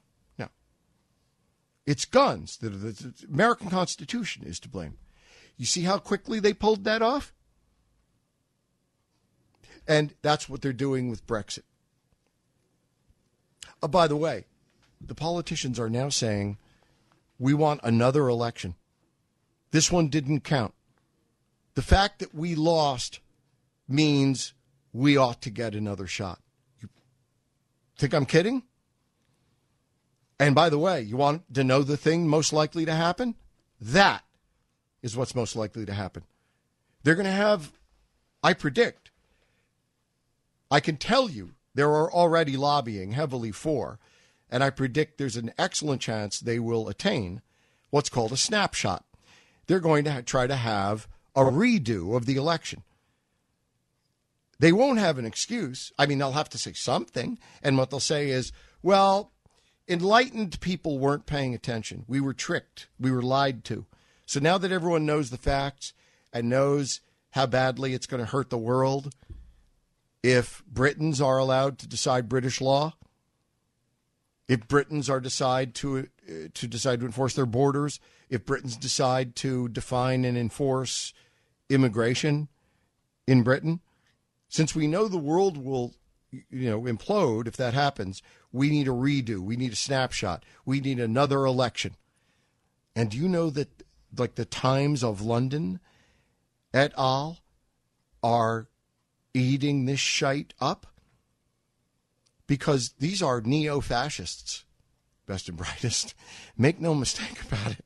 It's guns. The American Constitution is to blame. You see how quickly they pulled that off? And that's what they're doing with Brexit. Oh, by the way, the politicians are now saying, we want another election. This one didn't count. The fact that we lost means we ought to get another shot. You think I'm kidding? And by the way, you want to know the thing most likely to happen? That is what's most likely to happen. They're going to have, I predict, I can tell you there are already lobbying heavily for, and I predict there's an excellent chance they will attain what's called a snapshot. They're going to try to have a redo of the election. They won't have an excuse. I mean, they'll have to say something, and what they'll say is, well, enlightened people weren't paying attention. We were tricked. We were lied to. So now that everyone knows the facts and knows how badly it's going to hurt the world if Britons are allowed to decide British law, if Britons are decide to enforce their borders, if Britons decide to define and enforce immigration in Britain, since we know the world will implode if that happens, we need a redo. We need a snapshot. We need another election. And do you know that like the Times of London et al. Are eating this shite up? Because these are neo-fascists, best and brightest. Make no mistake about it.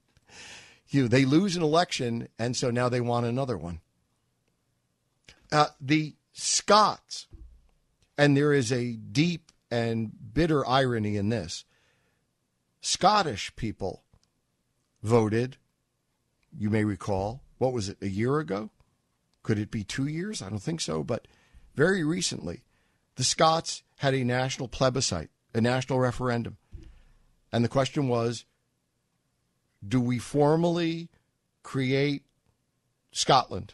They lose an election, and so now they want another one. The Scots, and there is a deep and bitter irony in this, Scottish people voted, you may recall, what was it, a year ago? Could it be 2 years? I don't think so, but very recently, the Scots had a national plebiscite, a national referendum. And the question was, do we formally create Scotland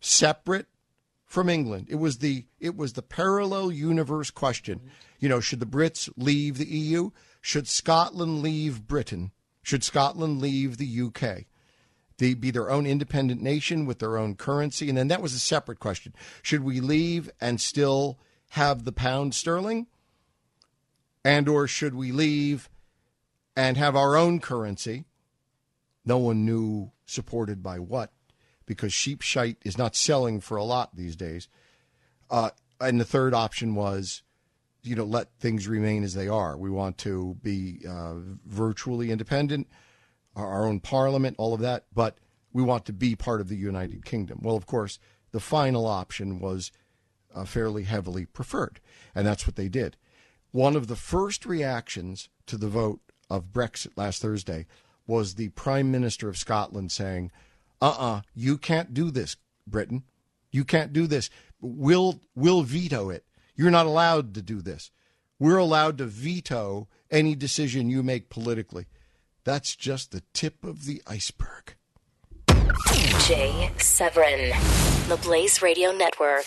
separate from England? It was the parallel universe question. Should the Brits leave the EU? Should Scotland leave Britain? Should Scotland leave the UK? They be their own independent nation with their own currency. And then that was a separate question. Should we leave and still have the pound sterling? And or should we leave and have our own currency? No one knew supported by what, because sheep shite is not selling for a lot these days. And the third option was, let things remain as they are. We want to be virtually independent, our own parliament, all of that, but we want to be part of the United Kingdom. Well, of course, the final option was fairly heavily preferred, and that's what they did. One of the first reactions to the vote of Brexit last Thursday was the Prime Minister of Scotland saying, you can't do this, Britain. You can't do this. We'll veto it. You're not allowed to do this. We're allowed to veto any decision you make politically. That's just the tip of the iceberg. Jay Severin, The Blaze Radio Network.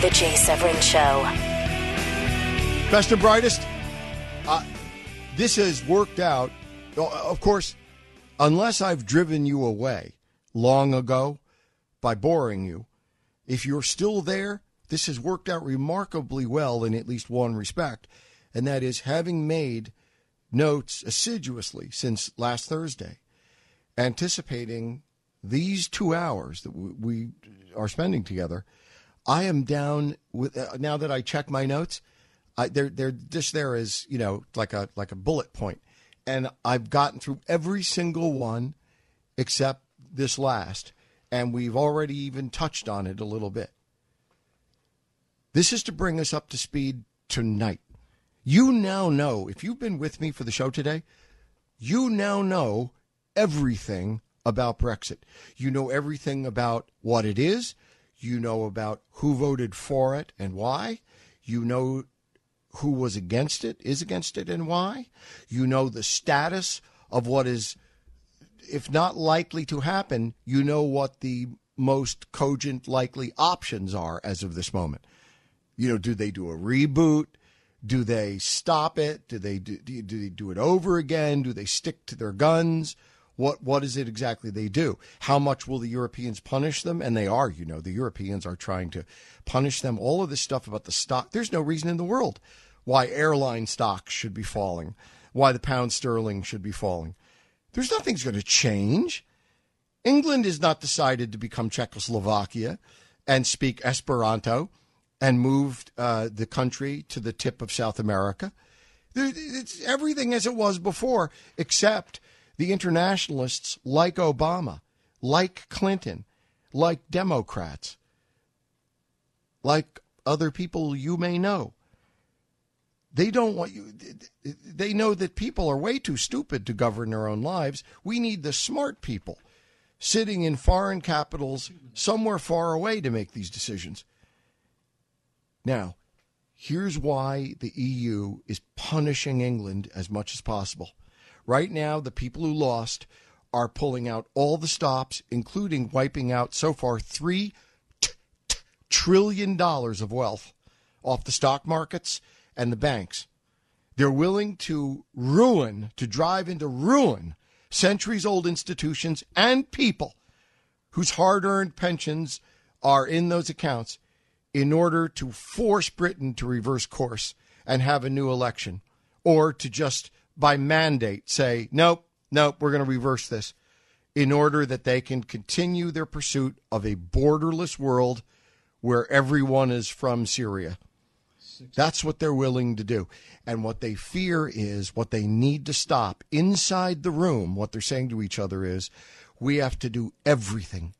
The Jay Severin Show. Best and brightest. This has worked out. Of course, unless I've driven you away long ago by boring you, if you're still there, this has worked out remarkably well in at least one respect. and that is having made notes assiduously since last Thursday, anticipating these 2 hours that we are spending together, I am down with now that I check my notes, they're just there as, you know, like a bullet point, and I've gotten through every single one except this last, and we've already even touched on it a little bit. This is to bring us up to speed tonight. You now know, if you've been with me for the show today, you now know everything about Brexit. You know everything about what it is. You know about who voted for it and why. You know who was against it, is against it, and why. You know the status of what is, if not likely to happen, you know what the most cogent likely options are as of this moment. You know, do they do a reboot? Do they stop it? Do they do it over again? Do they stick to their guns? What is it exactly they do? How much will the Europeans punish them? And they are, you know, the Europeans are trying to punish them. All of this stuff about the stock. There's no reason in the world why airline stocks should be falling, why the pound sterling should be falling. There's nothing's going to change. England is not decided to become Czechoslovakia and speak Esperanto and moved the country to the tip of South America. It's everything as it was before, except the internationalists like Obama, like Clinton, like Democrats, like other people you may know. They don't want you. They know that people are way too stupid to govern their own lives. We need the smart people sitting in foreign capitals somewhere far away to make these decisions. Now, here's why the EU is punishing England as much as possible. Right now, the people who lost are pulling out all the stops, including wiping out so far $3 trillion of wealth off the stock markets and the banks. They're willing to drive into ruin centuries-old institutions and people whose hard-earned pensions are in those accounts, in order to force Britain to reverse course and have a new election, or to just by mandate say, nope, we're going to reverse this, in order that they can continue their pursuit of a borderless world where everyone is from Syria. That's what they're willing to do. And what they fear is what they need to stop inside the room. What they're saying to each other is, we have to do everything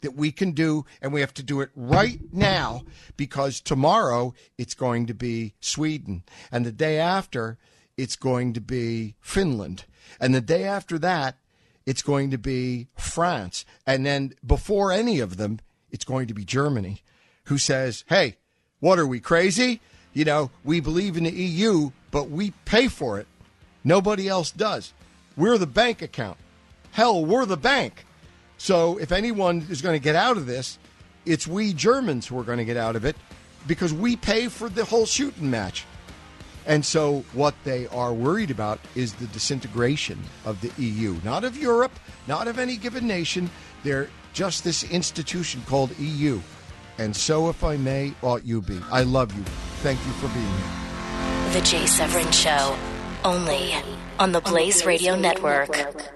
that we can do, and we have to do it right now, because tomorrow it's going to be Sweden, and the day after it's going to be Finland, and the day after that it's going to be France, and then before any of them it's going to be Germany, who says, hey, what are we, crazy? You know, we believe in the EU, but we pay for it. Nobody else does. We're the bank account. Hell, we're the bank. So if anyone is going to get out of this, it's we Germans who are going to get out of it, because we pay for the whole shooting match. And so what they are worried about is the disintegration of the EU, not of Europe, not of any given nation. They're just this institution called EU. And so, if I may, ought you be. I love you. Thank you for being here. The Jay Severin Show, only on the Blaze Radio Network.